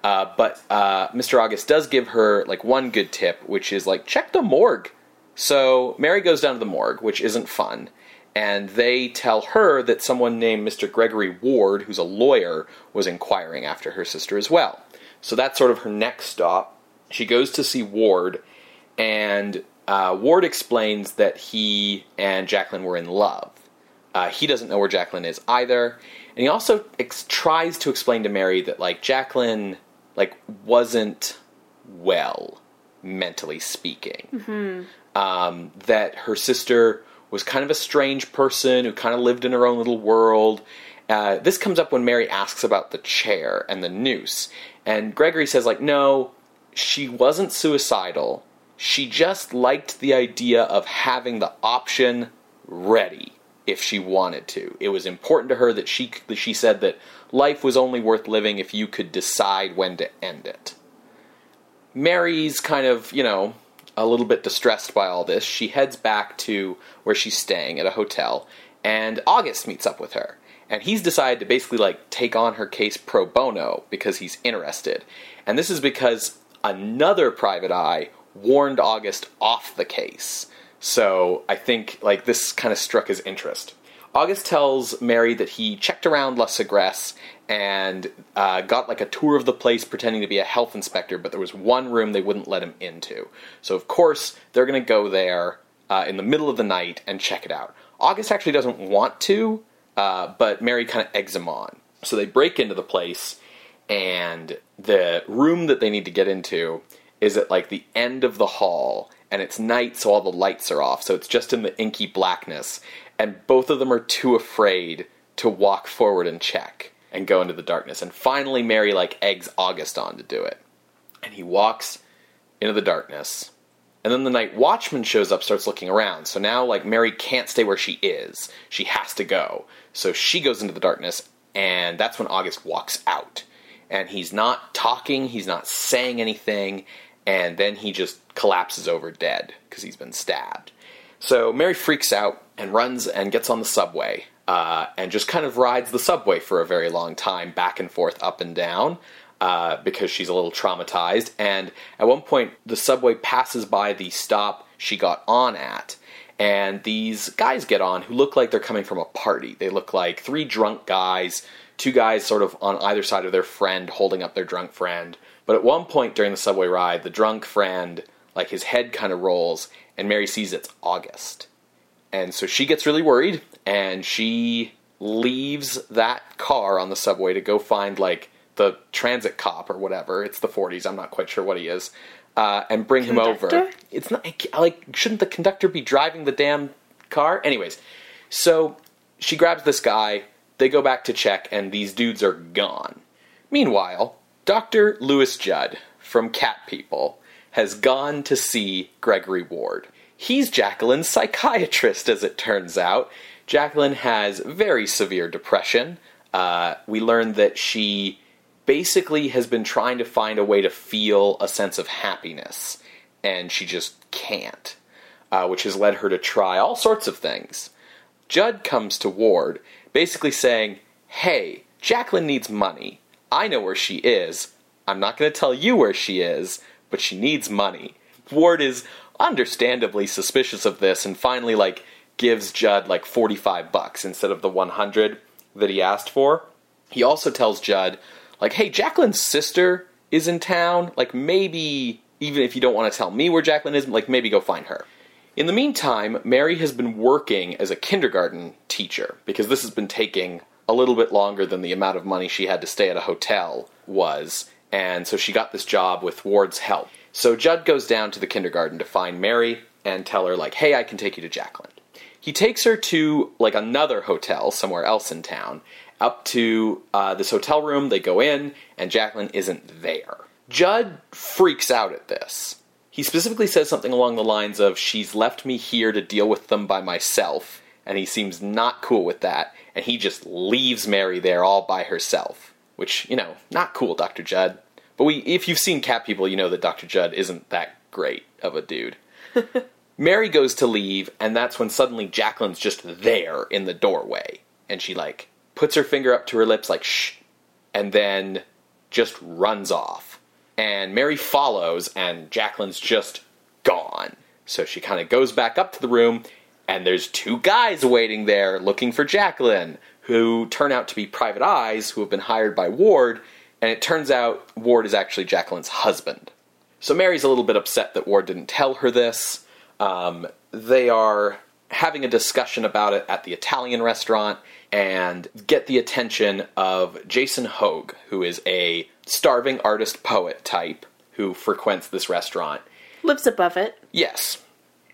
Uh, but uh, Mister August does give her, like, one good tip, which is, like, check the morgue. So Mary goes down to the morgue, which isn't fun, and they tell her that someone named Mister Gregory Ward, who's a lawyer, was inquiring after her sister as well. So that's sort of her next stop. She goes to see Ward, and Uh, Ward explains that he and Jacqueline were in love. Uh, he doesn't know where Jacqueline is either. And he also ex- tries to explain to Mary that, like, Jacqueline, like, wasn't well, mentally speaking. Mm-hmm. Um, that her sister was kind of a strange person who kind of lived in her own little world. Uh, this comes up when Mary asks about the chair and the noose. And Gregory says, like, no, she wasn't suicidal. She just liked the idea of having the option ready if she wanted to. It was important to her that she she said that life was only worth living if you could decide when to end it. Mary's kind of, you know, a little bit distressed by all this. She heads back to where she's staying at a hotel, and August meets up with her. And he's decided to basically, like, take on her case pro bono because he's interested. And this is because another private eye warned August off the case. So I think, like, this kind of struck his interest. August tells Mary that he checked around La Sagresse and uh, got, like, a tour of the place pretending to be a health inspector, but there was one room they wouldn't let him into. So, of course, they're going to go there uh, in the middle of the night and check it out. August actually doesn't want to, uh, but Mary kind of eggs him on. So they break into the place, and the room that they need to get into is at, like, the end of the hall, and it's night, so all the lights are off, so it's just in the inky blackness, and both of them are too afraid to walk forward and check and go into the darkness. And finally, Mary, like, eggs August on to do it. And he walks into the darkness. And then the night watchman shows up, starts looking around. So now, like, Mary can't stay where she is. She has to go. So she goes into the darkness, and that's when August walks out. And he's not talking, he's not saying anything, and then he just collapses over dead because he's been stabbed. So Mary freaks out and runs and gets on the subway, uh, and just kind of rides the subway for a very long time, back and forth, up and down, uh, because she's a little traumatized. And at one point, the subway passes by the stop she got on at, and these guys get on who look like they're coming from a party. They look like three drunk guys, two guys sort of on either side of their friend, holding up their drunk friend. But at one point during the subway ride, the drunk friend, like, his head kind of rolls, and Mary sees it's August. And so she gets really worried, and she leaves that car on the subway to go find, like, the transit cop or whatever. It's the forties, I'm not quite sure what he is. Uh, and bring conductor? him over. It's not, like, shouldn't the conductor be driving the damn car? Anyways, so she grabs this guy, they go back to check, and these dudes are gone. Meanwhile, Doctor Lewis Judd from Cat People has gone to see Gregory Ward. He's Jacqueline's psychiatrist, as it turns out. Jacqueline has very severe depression. Uh, we learn that she basically has been trying to find a way to feel a sense of happiness, and she just can't, uh, which has led her to try all sorts of things. Judd comes to Ward, basically saying, hey, Jacqueline needs money. I know where she is. I'm not going to tell you where she is, but she needs money. Ward is understandably suspicious of this, and finally, like, gives Judd, like, forty-five bucks instead of the one hundred that he asked for. He also tells Judd, like, hey, Jacqueline's sister is in town. Like, maybe, even if you don't want to tell me where Jacqueline is, like, maybe go find her. In the meantime, Mary has been working as a kindergarten teacher, because this has been taking a little bit longer than the amount of money she had to stay at a hotel was, and so she got this job with Ward's help. So Judd goes down to the kindergarten to find Mary and tell her, like, hey, I can take you to Jacqueline. He takes her to, like, another hotel somewhere else in town, up to uh, this hotel room, they go in, and Jacqueline isn't there. Judd freaks out at this. He specifically says something along the lines of, she's left me here to deal with them by myself, and he seems not cool with that, and he just leaves Mary there all by herself. Which, you know, not cool, Doctor Judd. But we, if you've seen Cat People, you know that Doctor Judd isn't that great of a dude. Mary goes to leave, and that's when suddenly Jacqueline's just there in the doorway. And she, like, puts her finger up to her lips, like, shh, and then just runs off. And Mary follows, and Jacqueline's just gone. So she kind of goes back up to the room, and there's two guys waiting there looking for Jacqueline, who turn out to be private eyes who have been hired by Ward, and it turns out Ward is actually Jacqueline's husband. So Mary's a little bit upset that Ward didn't tell her this. Um, they are having a discussion about it at the Italian restaurant, and get the attention of Jason Hoag, who is a starving artist-poet type who frequents this restaurant. Lives above it. Yes.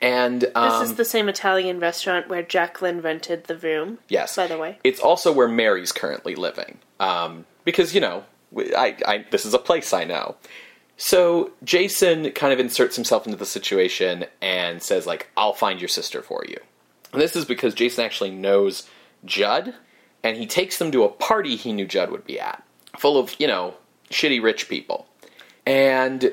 And um, this is the same Italian restaurant where Jacqueline rented the room. Yes. By the way. It's also where Mary's currently living. Um, because, you know, I, I, this is a place I know. So Jason kind of inserts himself into the situation and says, like, I'll find your sister for you. And this is because Jason actually knows Judd, and he takes them to a party he knew Judd would be at, full of, you know, shitty rich people. And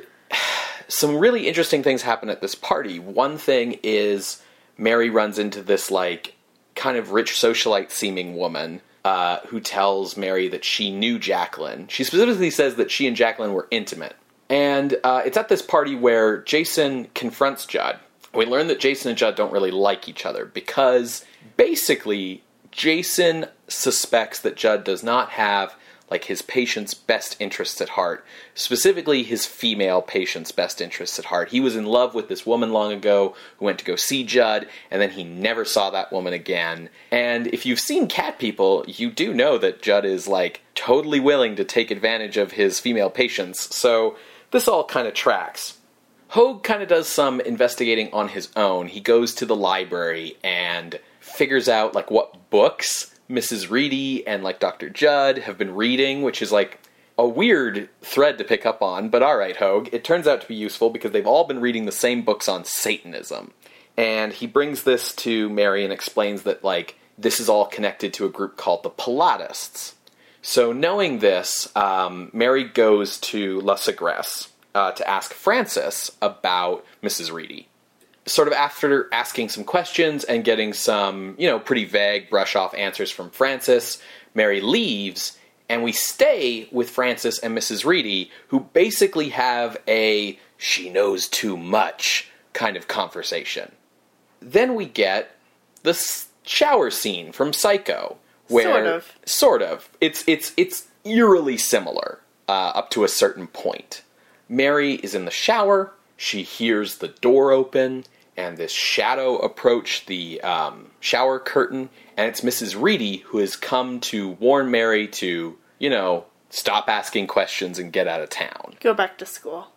some really interesting things happen at this party. One thing is Mary runs into this, like, kind of rich socialite-seeming woman uh, who tells Mary that she knew Jacqueline. She specifically says that she and Jacqueline were intimate. And uh, it's at this party where Jason confronts Judd. We learn that Jason and Judd don't really like each other because, basically, Jason suspects that Judd does not have, like his patient's best interests at heart, specifically his female patient's best interests at heart. He was in love with this woman long ago who went to go see Judd, and then he never saw that woman again. And if you've seen Cat People, you do know that Judd is, like, totally willing to take advantage of his female patients, so this all kind of tracks. Hoag kind of does some investigating on his own. He goes to the library and figures out, like, what books Missus Reedy and, like, Doctor Judd have been reading, which is, like, a weird thread to pick up on, but all right, Hoag. It turns out to be useful because they've all been reading the same books on Satanism. And he brings this to Mary and explains that, like, this is all connected to a group called the Palladists. So knowing this, um, Mary goes to La Segresse uh, to ask Francis about Missus Reedy. Sort of after asking some questions and getting some, you know, pretty vague brush-off answers from Francis, Mary leaves, and we stay with Francis and Missus Reedy, who basically have a she knows too much kind of conversation. Then we get the shower scene from Psycho, where sort of, sort of, it's it's it's eerily similar uh, up to a certain point. Mary is in the shower. She hears the door open and this shadow approach the um, shower curtain, and it's Missus Reedy who has come to warn Mary to, you know, stop asking questions and get out of town. Go back to school.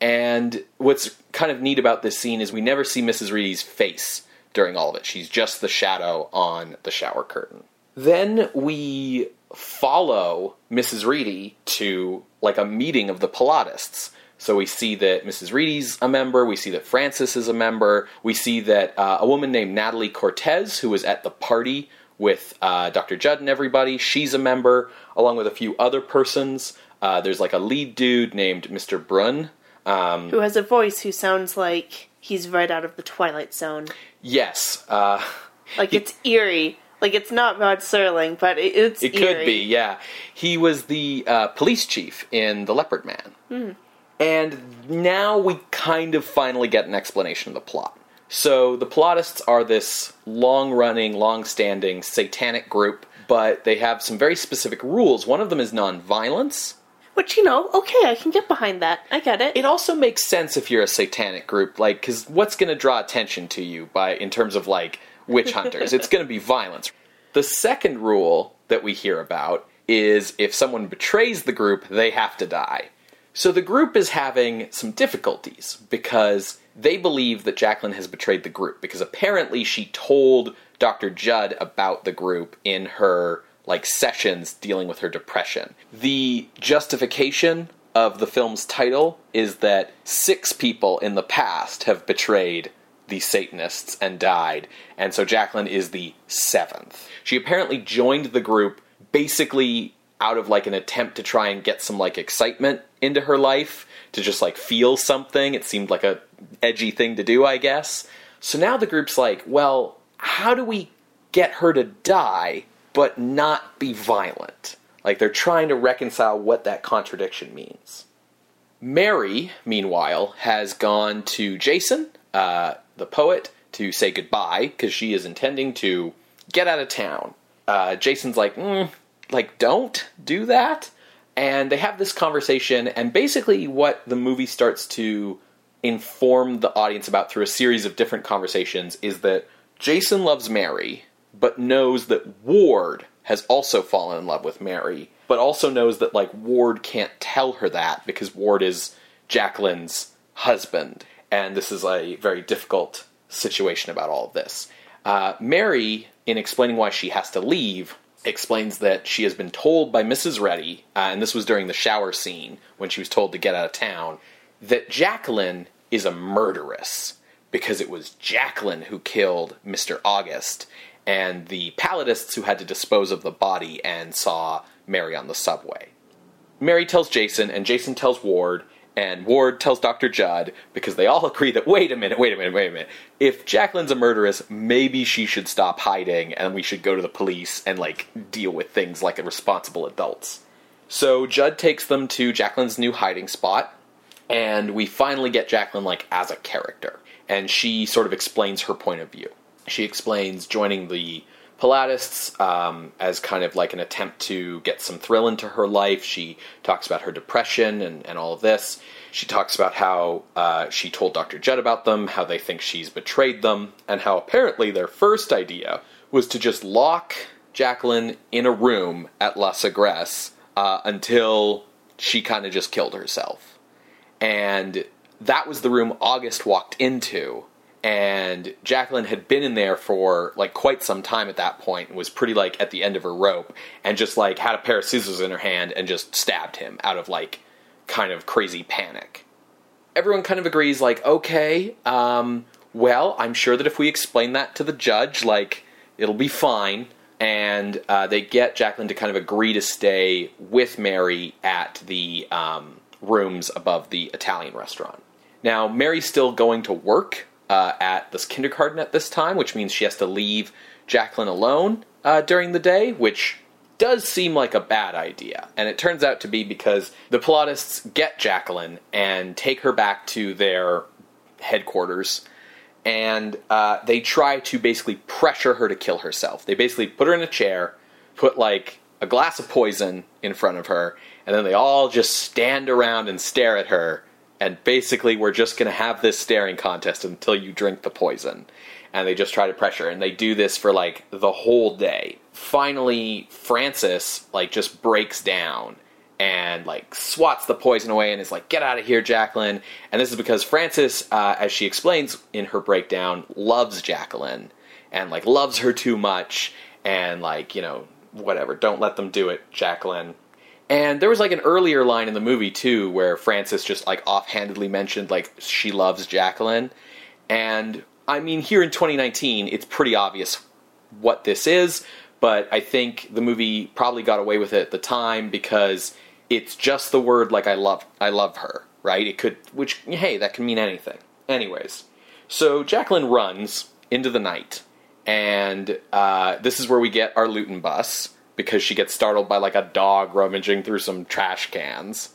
And what's kind of neat about this scene is we never see Missus Reedy's face during all of it. She's just the shadow on the shower curtain. Then we follow Missus Reedy to, like, a meeting of the Palladists. So we see that Missus Reedy's a member. We see that Francis is a member. We see that uh, a woman named Natalie Cortez, who was at the party with uh, Doctor Judd and everybody, she's a member, along with a few other persons. Uh, there's, like, a lead dude named Mister Brunn. Um, who has a voice who sounds like he's right out of the Twilight Zone. Yes. Uh, like, he- it's eerie. Like, it's not Rod Serling, but it's It eerie. Could be, yeah. He was the uh, police chief in The Leopard Man. Mm. And now we kind of finally get an explanation of the plot. So the Palladists are this long-running, long-standing satanic group, but they have some very specific rules. One of them is non-violence. Which, you know, okay, I can get behind that. I get it. It also makes sense if you're a satanic group, like, because what's going to draw attention to you by in terms of, like, witch hunters? It's going to be violence. The second rule that we hear about is if someone betrays the group, they have to die. So the group is having some difficulties because they believe that Jacqueline has betrayed the group because apparently she told Doctor Judd about the group in her, like, sessions dealing with her depression. The justification of the film's title is that six people in the past have betrayed the Satanists and died, and so Jacqueline is the seventh. She apparently joined the group basically out of, like, an attempt to try and get some, like, excitement into her life, to just, like, feel something. It seemed like a edgy thing to do, I guess. So now the group's like, well, how do we get her to die but not be violent? Like, they're trying to reconcile what that contradiction means. Mary, meanwhile, has gone to Jason, uh, the poet, to say goodbye, because she is intending to get out of town. Uh, Jason's like, mm, like, don't do that. And they have this conversation, and basically what the movie starts to inform the audience about through a series of different conversations is that Jason loves Mary, but knows that Ward has also fallen in love with Mary, but also knows that, like, Ward can't tell her that because Ward is Jacqueline's husband. And this is a very difficult situation about all of this. Uh, Mary, in explaining why she has to leave, explains that she has been told by Missus Reedy, uh, and this was during the shower scene when she was told to get out of town, that Jacqueline is a murderess because it was Jacqueline who killed Mister August and the Palladists who had to dispose of the body and saw Mary on the subway. Mary tells Jason, and Jason tells Ward, and Ward tells Doctor Judd, because they all agree that, wait a minute, wait a minute, wait a minute. If Jacqueline's a murderess, maybe she should stop hiding, and we should go to the police and, like, deal with things like responsible adults. So Judd takes them to Jacqueline's new hiding spot, and we finally get Jacqueline, like, as a character. And she sort of explains her point of view. She explains joining the Palladists um, as kind of like an attempt to get some thrill into her life. She talks about her depression and, and all of this. She talks about how uh, she told Doctor Jett about them, how they think she's betrayed them, and how apparently their first idea was to just lock Jacqueline in a room at La Segresse uh, until she kind of just killed herself. And that was the room August walked into, and Jacqueline had been in there for, like, quite some time at that point, and was pretty, like, at the end of her rope, and just, like, had a pair of scissors in her hand and just stabbed him out of, like, kind of crazy panic. Everyone kind of agrees, like, okay, um, well, I'm sure that if we explain that to the judge, like, it'll be fine. And uh, they get Jacqueline to kind of agree to stay with Mary at the um, rooms above the Italian restaurant. Now, Mary's still going to work uh, at this kindergarten at this time, which means she has to leave Jacqueline alone uh, during the day, which does seem like a bad idea. And it turns out to be because the Palladists get Jacqueline and take her back to their headquarters, and uh, they try to basically pressure her to kill herself. They basically put her in a chair, put, like, a glass of poison in front of her, and then they all just stand around and stare at her, and basically we're just going to have this staring contest until you drink the poison. And they just try to pressure, and they do this for, like, the whole day. Finally, Francis, like, just breaks down and, like, swats the poison away and is like, get out of here, Jacqueline. And this is because Francis, uh, as she explains in her breakdown, loves Jacqueline and, like, loves her too much and, like, you know, whatever. Don't let them do it, Jacqueline. And there was, like, an earlier line in the movie, too, where Francis just, like, offhandedly mentioned, like, she loves Jacqueline. And, I mean, here in twenty nineteen, it's pretty obvious what this is, but I think the movie probably got away with it at the time because it's just the word, like, I love I love her, right? It could, which, hey, that can mean anything. Anyways, so Jacqueline runs into the night, and uh, this is where we get our Lewton bus, because she gets startled by, like, a dog rummaging through some trash cans.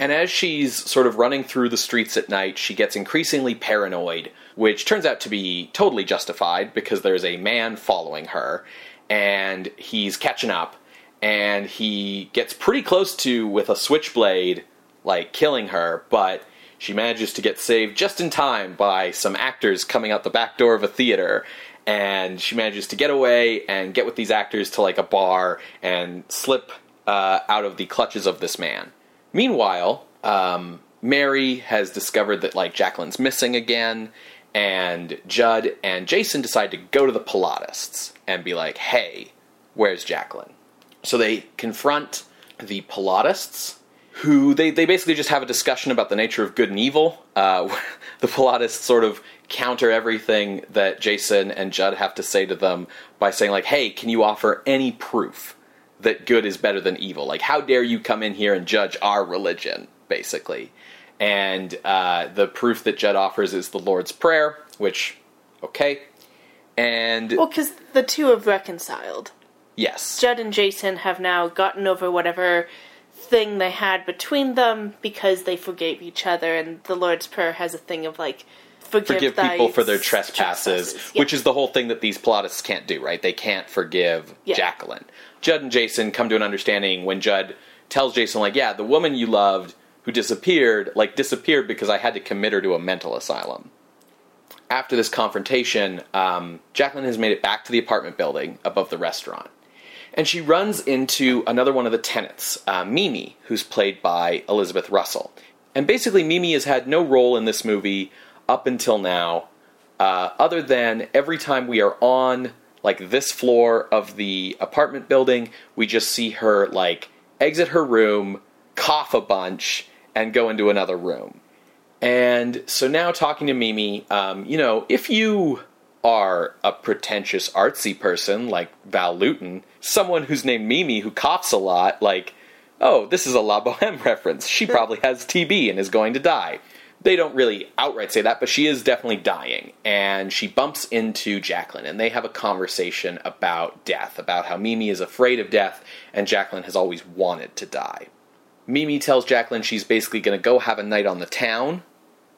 And as she's sort of running through the streets at night, she gets increasingly paranoid, which turns out to be totally justified because there's a man following her, and he's catching up, and he gets pretty close to, with a switchblade, like, killing her, but she manages to get saved just in time by some actors coming out the back door of a theater, and she manages to get away and get with these actors to, like, a bar and slip uh, out of the clutches of this man. Meanwhile, um, Mary has discovered that, like, Jacqueline's missing again, and Judd and Jason decide to go to the Palladists and be like, hey, where's Jacqueline? So they confront the Palladists, who they, they basically just have a discussion about the nature of good and evil. Uh, the Palladists sort of counter everything that Jason and Judd have to say to them by saying, like, hey, can you offer any proof that good is better than evil? Like, how dare you come in here and judge our religion, basically. And uh, the proof that Judd offers is the Lord's Prayer, which, okay. And well, because the two have reconciled. Yes. Judd and Jason have now gotten over whatever thing they had between them because they forgave each other, and the Lord's Prayer has a thing of, like, Forgive, forgive people for their trespasses, trespasses. Yeah. Which is the whole thing that these Palladists can't do, right? They can't forgive yeah. Jacqueline. Judd and Jason come to an understanding when Judd tells Jason, like, yeah, the woman you loved who disappeared, like, disappeared because I had to commit her to a mental asylum. After this confrontation, um, Jacqueline has made it back to the apartment building above the restaurant. And she runs into another one of the tenants, uh, Mimi, who's played by Elizabeth Russell. And basically, Mimi has had no role in this movie up until now, uh, other than every time we are on, like, this floor of the apartment building, we just see her, like, exit her room, cough a bunch, and go into another room. And so now, talking to Mimi, um, you know, if you are a pretentious artsy person like Val Lewton, someone who's named Mimi who coughs a lot, like, oh, this is a La Boheme reference. She probably has T B and is going to die. They don't really outright say that, but she is definitely dying. And she bumps into Jacqueline, and they have a conversation about death, about how Mimi is afraid of death, and Jacqueline has always wanted to die. Mimi tells Jacqueline she's basically going to go have a night on the town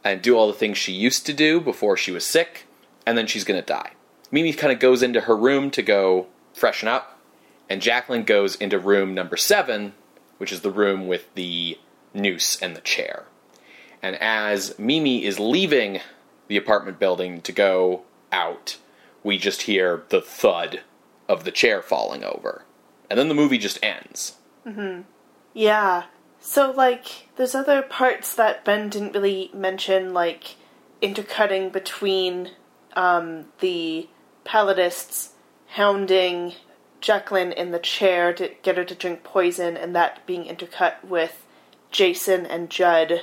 and do all the things she used to do before she was sick, and then she's going to die. Mimi kind of goes into her room to go freshen up, and Jacqueline goes into room number seven, which is the room with the noose and the chair. And as Mimi is leaving the apartment building to go out, we just hear the thud of the chair falling over. And then the movie just ends. Mm-hmm. Yeah. So, like, there's other parts that Ben didn't really mention, like, intercutting between um, the Palladists hounding Jacqueline in the chair to get her to drink poison, and that being intercut with Jason and Judd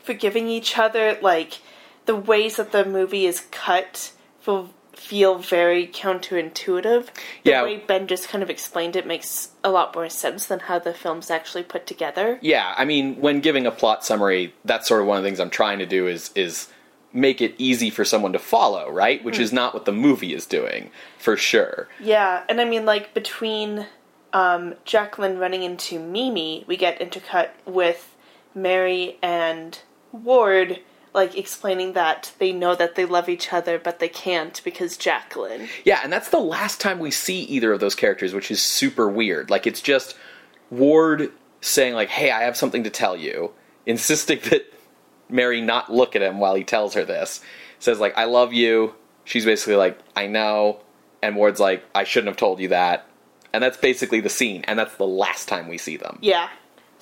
forgiving each other. Like, the ways that the movie is cut feel, feel very counterintuitive. The yeah. way Ben just kind of explained it makes a lot more sense than how the film's actually put together. Yeah, I mean, when giving a plot summary, that's sort of one of the things I'm trying to do is is make it easy for someone to follow, right? Which mm. is not what the movie is doing, for sure. Yeah, and I mean, like, between um, Jacqueline running into Mimi, we get intercut with Mary and Ward, like, explaining that they know that they love each other, but they can't because Jacqueline. Yeah, and that's the last time we see either of those characters, which is super weird. Like, it's just Ward saying, like, hey, I have something to tell you, insisting that Mary not look at him while he tells her this. Says, like, I love you. She's basically like, I know. And Ward's like, I shouldn't have told you that. And that's basically the scene. And that's the last time we see them. Yeah.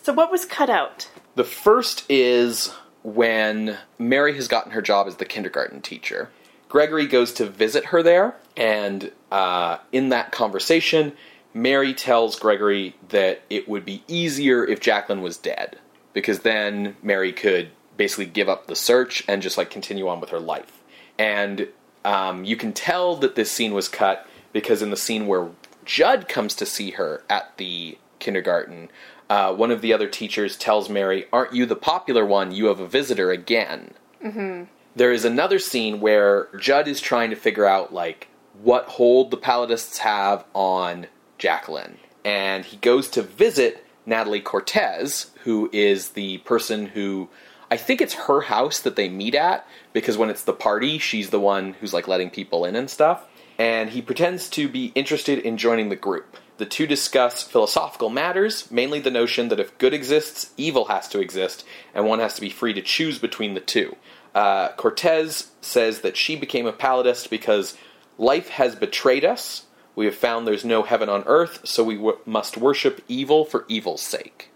So what was cut out? The first is when Mary has gotten her job as the kindergarten teacher. Gregory goes to visit her there. And uh, in that conversation, Mary tells Gregory that it would be easier if Jacqueline was dead. Because then Mary could basically give up the search and just, like, continue on with her life. And um, you can tell that this scene was cut because in the scene where Judd comes to see her at the kindergarten, uh, one of the other teachers tells Mary, aren't you the popular one? You have a visitor again. Mm-hmm. There is another scene where Judd is trying to figure out, like, what hold the Palladists have on Jacqueline. And he goes to visit Natalie Cortez, who is the person who... I think it's her house that they meet at, because when it's the party, she's the one who's, like, letting people in and stuff. And he pretends to be interested in joining the group. The two discuss philosophical matters, mainly the notion that if good exists, evil has to exist, and one has to be free to choose between the two. Uh, Cortez says that she became a Palladist because life has betrayed us, we have found there's no heaven on earth, so we w- must worship evil for evil's sake.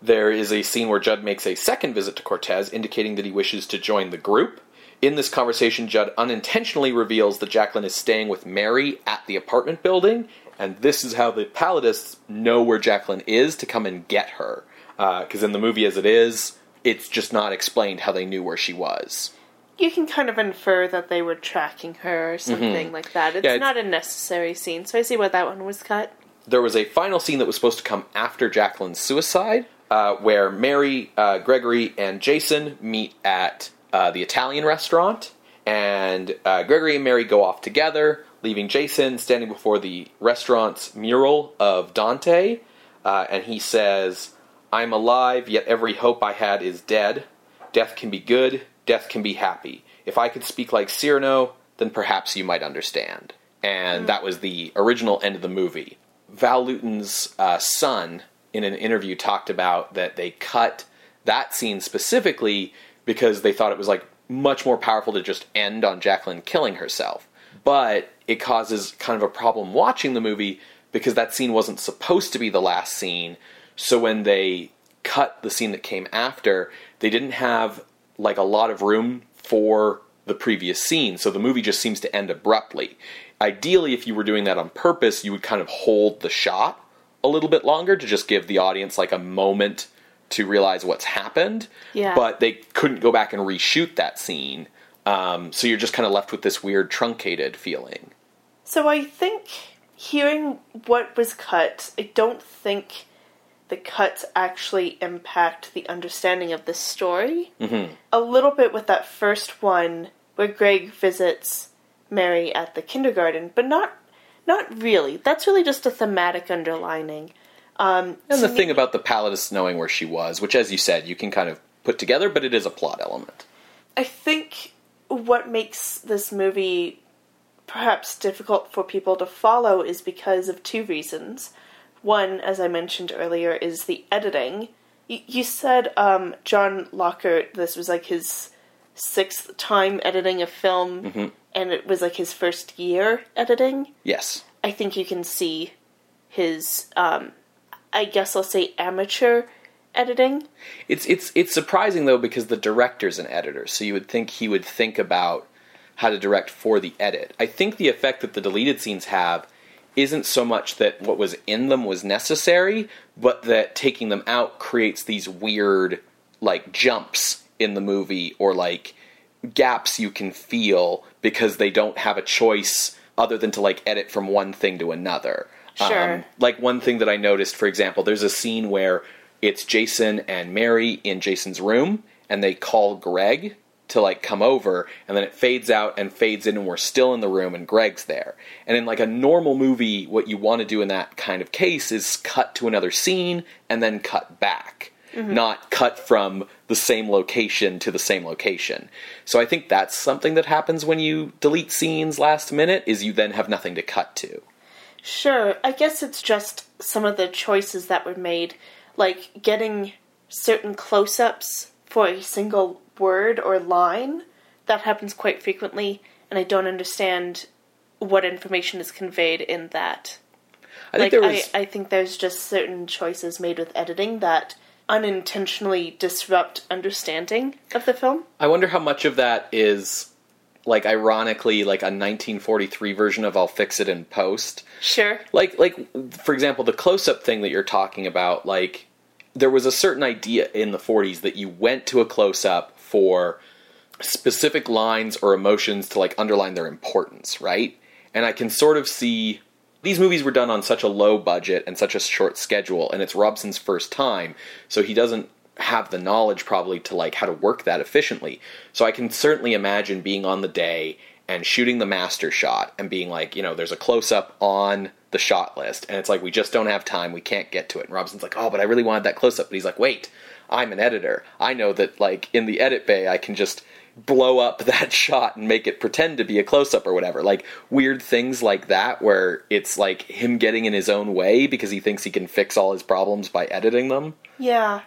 There is a scene where Judd makes a second visit to Cortez, indicating that he wishes to join the group. In this conversation, Judd unintentionally reveals that Jacqueline is staying with Mary at the apartment building, and this is how the Palladists know where Jacqueline is to come and get her. Because uh, in the movie as it is, it's just not explained how they knew where she was. You can kind of infer that they were tracking her or something mm-hmm. like that. It's, yeah, it's not a necessary scene, so I see why that one was cut. There was a final scene that was supposed to come after Jacqueline's suicide, Uh, where Mary, uh, Gregory, and Jason meet at uh, the Italian restaurant, and uh, Gregory and Mary go off together, leaving Jason standing before the restaurant's mural of Dante, uh, and he says, I'm alive, yet every hope I had is dead. Death can be good, death can be happy. If I could speak like Cyrano, then perhaps you might understand. And mm. that was the original end of the movie. Val Lewton's uh, son, in an interview, talked about that they cut that scene specifically because they thought it was, like, much more powerful to just end on Jacqueline killing herself. But it causes kind of a problem watching the movie because that scene wasn't supposed to be the last scene. So when they cut the scene that came after, they didn't have, like, a lot of room for the previous scene. So the movie just seems to end abruptly. Ideally, if you were doing that on purpose, you would kind of hold the shot a little bit longer to just give the audience, like, a moment to realize what's happened. Yeah. But they couldn't go back and reshoot that scene. Um, so you're just kind of left with this weird truncated feeling. So I think hearing what was cut, I don't think the cuts actually impact the understanding of the story. Mm-hmm. A little bit with that first one where Greg visits Mary at the kindergarten, but not Not really. That's really just a thematic underlining. Um, and the me, thing about the Palladists knowing where she was, which, as you said, you can kind of put together, but it is a plot element. I think what makes this movie perhaps difficult for people to follow is because of two reasons. One, as I mentioned earlier, is the editing. Y- you said um, John Lockhart, this was like his sixth time editing a film, mm-hmm. and it was like his first year editing. Yes. I think you can see his, um, I guess I'll say amateur editing. It's it's it's surprising, though, because the director's an editor, so you would think he would think about how to direct for the edit. I think the effect that the deleted scenes have isn't so much that what was in them was necessary, but that taking them out creates these weird, like, jumps in the movie, or, like, gaps you can feel because they don't have a choice other than to, like, edit from one thing to another. Sure. Um, like, one thing that I noticed, for example, there's a scene where it's Jason and Mary in Jason's room, and they call Greg to, like, come over, and then it fades out and fades in, and we're still in the room, and Greg's there. And in, like, a normal movie, what you want to do in that kind of case is cut to another scene, and then cut back. Mm-hmm. Not cut from the same location to the same location. So I think that's something that happens when you delete scenes last minute, is you then have nothing to cut to. Sure. I guess it's just some of the choices that were made, like getting certain close-ups for a single word or line. That happens quite frequently, and I don't understand what information is conveyed in that. I think, like, there was... I, I think there's just certain choices made with editing that unintentionally disrupt understanding of the film. I wonder how much of that is, like, ironically, like, a nineteen forty-three version of I'll fix it in post. Sure. Like, like for example, the close-up thing that you're talking about, like, there was a certain idea in the forties that you went to a close-up for specific lines or emotions to, like, underline their importance, right? And I can sort of see... These movies were done on such a low budget and such a short schedule, and it's Robson's first time, so he doesn't have the knowledge probably to, like, how to work that efficiently. So I can certainly imagine being on the day and shooting the master shot and being like, you know, there's a close-up on the shot list, and it's like, we just don't have time, we can't get to it. And Robson's like, oh, but I really wanted that close-up. But he's like, wait, I'm an editor. I know that, like, in the edit bay, I can just blow up that shot and make it pretend to be a close-up or whatever. Like, weird things like that where it's, like, him getting in his own way because he thinks he can fix all his problems by editing them. Yeah.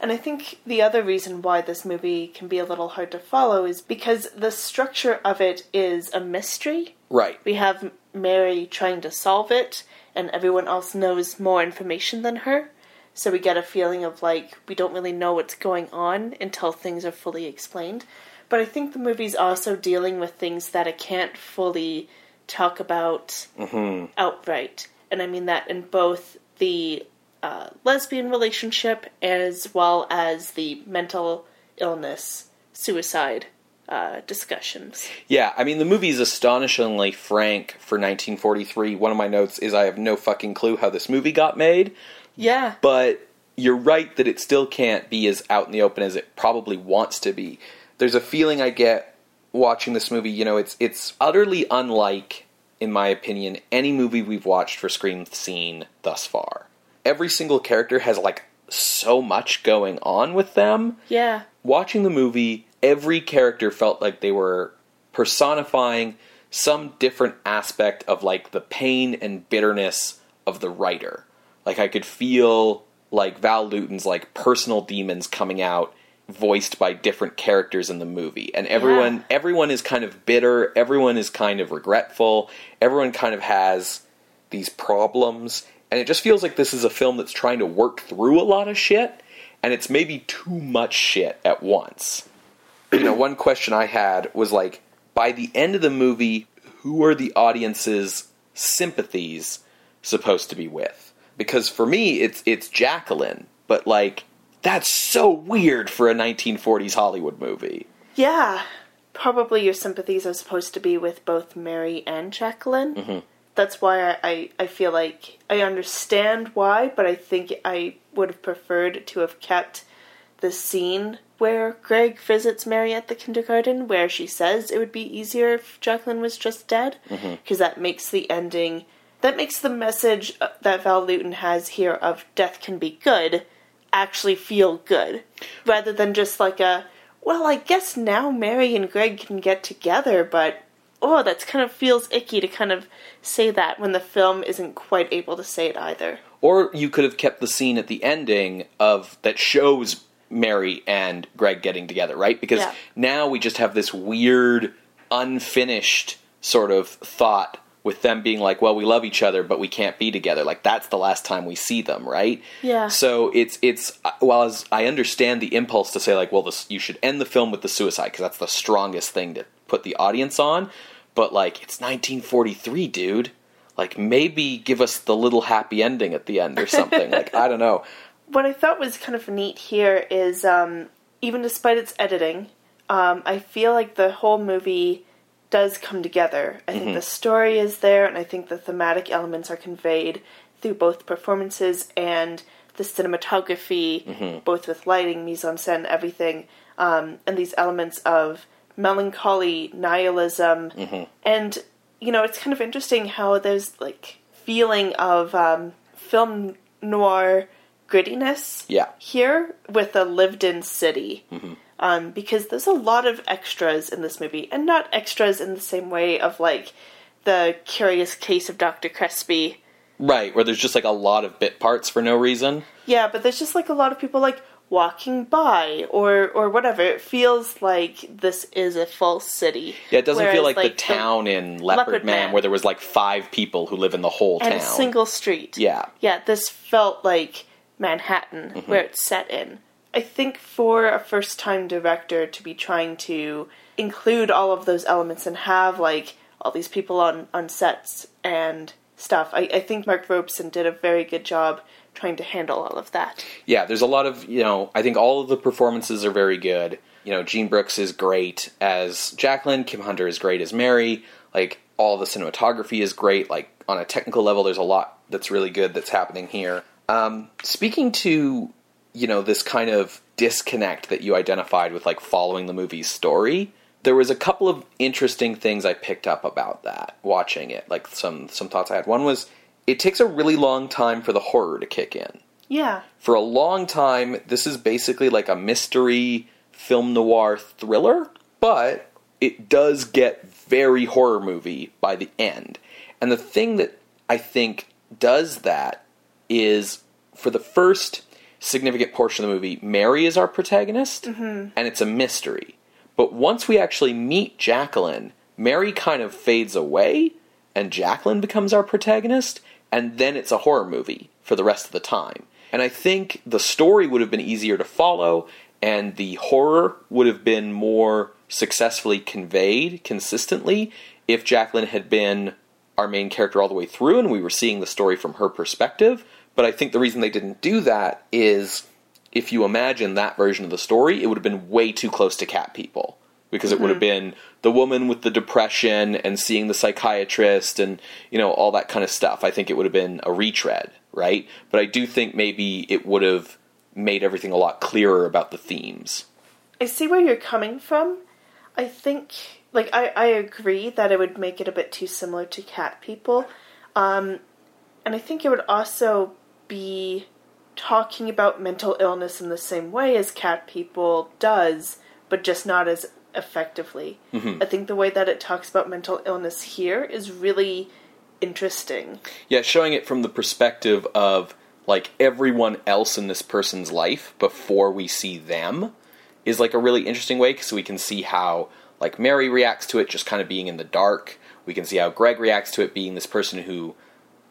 And I think the other reason why this movie can be a little hard to follow is because the structure of it is a mystery. Right. We have Mary trying to solve it, and everyone else knows more information than her. So we get a feeling of, like, we don't really know what's going on until things are fully explained. But I think the movie's also dealing with things that it can't fully talk about mm-hmm. outright. And I mean that in both the uh, lesbian relationship as well as the mental illness, suicide uh, discussions. Yeah, I mean, the movie is astonishingly frank for nineteen forty-three. One of my notes is I have no fucking clue how this movie got made. Yeah. But you're right that it still can't be as out in the open as it probably wants to be. There's a feeling I get watching this movie, you know, it's it's utterly unlike, in my opinion, any movie we've watched for Scream Scene thus far. Every single character has, like, so much going on with them. Yeah. Watching the movie, every character felt like they were personifying some different aspect of, like, the pain and bitterness of the writer. Like, I could feel, like, Val Lewton's, like, personal demons coming out, voiced by different characters in the movie. And everyone yeah. everyone is kind of bitter, everyone is kind of regretful, everyone kind of has these problems. And it just feels like this is a film that's trying to work through a lot of shit, and it's maybe too much shit at once. You know, one question I had was, like, by the end of the movie, who are the audience's sympathies supposed to be with? Because for me, it's it's Jacqueline, but, like, that's so weird for a nineteen forties Hollywood movie. Yeah. Probably your sympathies are supposed to be with both Mary and Jacqueline. Mm-hmm. That's why I, I, I feel like I understand why, but I think I would have preferred to have kept the scene where Greg visits Mary at the kindergarten, where she says it would be easier if Jacqueline was just dead, because mm-hmm. that makes the ending... That makes the message that Val Lewton has here of death can be good actually feel good, rather than just like a, well, I guess now Mary and Greg can get together, but oh, that kind of feels icky to kind of say that when the film isn't quite able to say it either. Or you could have kept the scene at the ending of that shows Mary and Greg getting together, right? Because yeah. now we just have this weird, unfinished sort of thought with them being like, well, we love each other, but we can't be together. Like, that's the last time we see them, right? Yeah. So it's, it's while as I understand the impulse to say, like, well, this, you should end the film with the suicide, because that's the strongest thing to put the audience on. But, like, it's nineteen forty-three, dude. Like, maybe give us the little happy ending at the end or something. Like, I don't know. What I thought was kind of neat here is, um, even despite its editing, um, I feel like the whole movie does come together. I think mm-hmm. the story is there, and I think the thematic elements are conveyed through both performances and the cinematography, mm-hmm. both with lighting, mise-en-scène, everything, um, and these elements of melancholy, nihilism, mm-hmm. and, you know, it's kind of interesting how there's, like, feeling of um, film noir grittiness yeah. here with a lived-in city. Mm-hmm. Um, because there's a lot of extras in this movie, and not extras in the same way of, like, the Curious Case of Doctor Crespi. Right, where there's just, like, a lot of bit parts for no reason. Yeah, but there's just, like, a lot of people, like, walking by, or, or whatever. It feels like this is a false city. Yeah, it doesn't Whereas, feel like, like the town the in Leopard, Leopard Man, Man, where there was, like, five people who live in the whole and town. And a single street. Yeah. Yeah, this felt like Manhattan, mm-hmm. where it's set in. I think for a first-time director to be trying to include all of those elements and have, like, all these people on, on sets and stuff, I, I think Mark Robson did a very good job trying to handle all of that. Yeah, there's a lot of, you know, I think all of the performances are very good. You know, Jean Brooks is great as Jacqueline, Kim Hunter is great as Mary, like, all the cinematography is great, like, on a technical level there's a lot that's really good that's happening here. Um, speaking to... you know, this kind of disconnect that you identified with, like, following the movie's story. There was a couple of interesting things I picked up about that, watching it. Like, some, some thoughts I had. One was, it takes a really long time for the horror to kick in. Yeah. For a long time, this is basically like a mystery film noir thriller, but it does get very horror movie by the end. And the thing that I think does that is, for the first significant portion of the movie, Mary is our protagonist, mm-hmm. and it's a mystery. But once we actually meet Jacqueline, Mary kind of fades away, and Jacqueline becomes our protagonist, and then it's a horror movie for the rest of the time. And I think the story would have been easier to follow, and the horror would have been more successfully conveyed consistently if Jacqueline had been our main character all the way through, and we were seeing the story from her perspective. But I think the reason they didn't do that is, if you imagine that version of the story, it would have been way too close to Cat People. Because mm-hmm. it would have been the woman with the depression and seeing the psychiatrist and, you know, all that kind of stuff. I think it would have been a retread, right? But I do think maybe it would have made everything a lot clearer about the themes. I see where you're coming from. I think, like, I, I agree that it would make it a bit too similar to Cat People. Um, and I think it would also be talking about mental illness in the same way as Cat People does, but just not as effectively. Mm-hmm. I think the way that it talks about mental illness here is really interesting. Yeah, showing it from the perspective of, like, everyone else in this person's life before we see them is, like, a really interesting way, because we can see how, like, Mary reacts to it just kind of being in the dark. We can see how Greg reacts to it being this person who,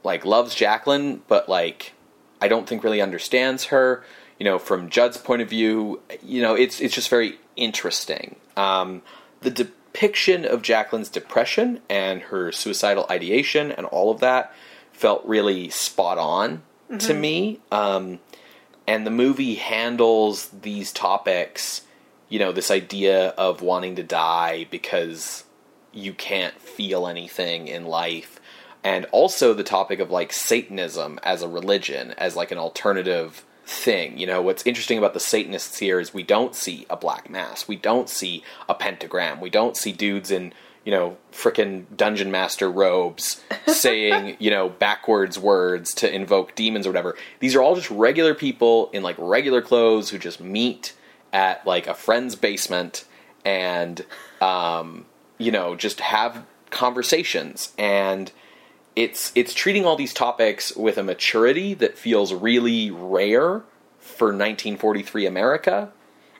like, loves Jacqueline, but, like, I don't think really understands her, you know, from Judd's point of view. You know, it's it's just very interesting. Um, the depiction of Jacqueline's depression and her suicidal ideation and all of that felt really spot on mm-hmm. to me. Um, and the movie handles these topics, you know, this idea of wanting to die because you can't feel anything in life. And also the topic of, like, Satanism as a religion, as, like, an alternative thing. You know, what's interesting about the Satanists here is we don't see a black mass. We don't see a pentagram. We don't see dudes in, you know, frickin' dungeon master robes saying, you know, backwards words to invoke demons or whatever. These are all just regular people in, like, regular clothes who just meet at, like, a friend's basement and, um, you know, just have conversations, and it's it's treating all these topics with a maturity that feels really rare for nineteen forty-three America.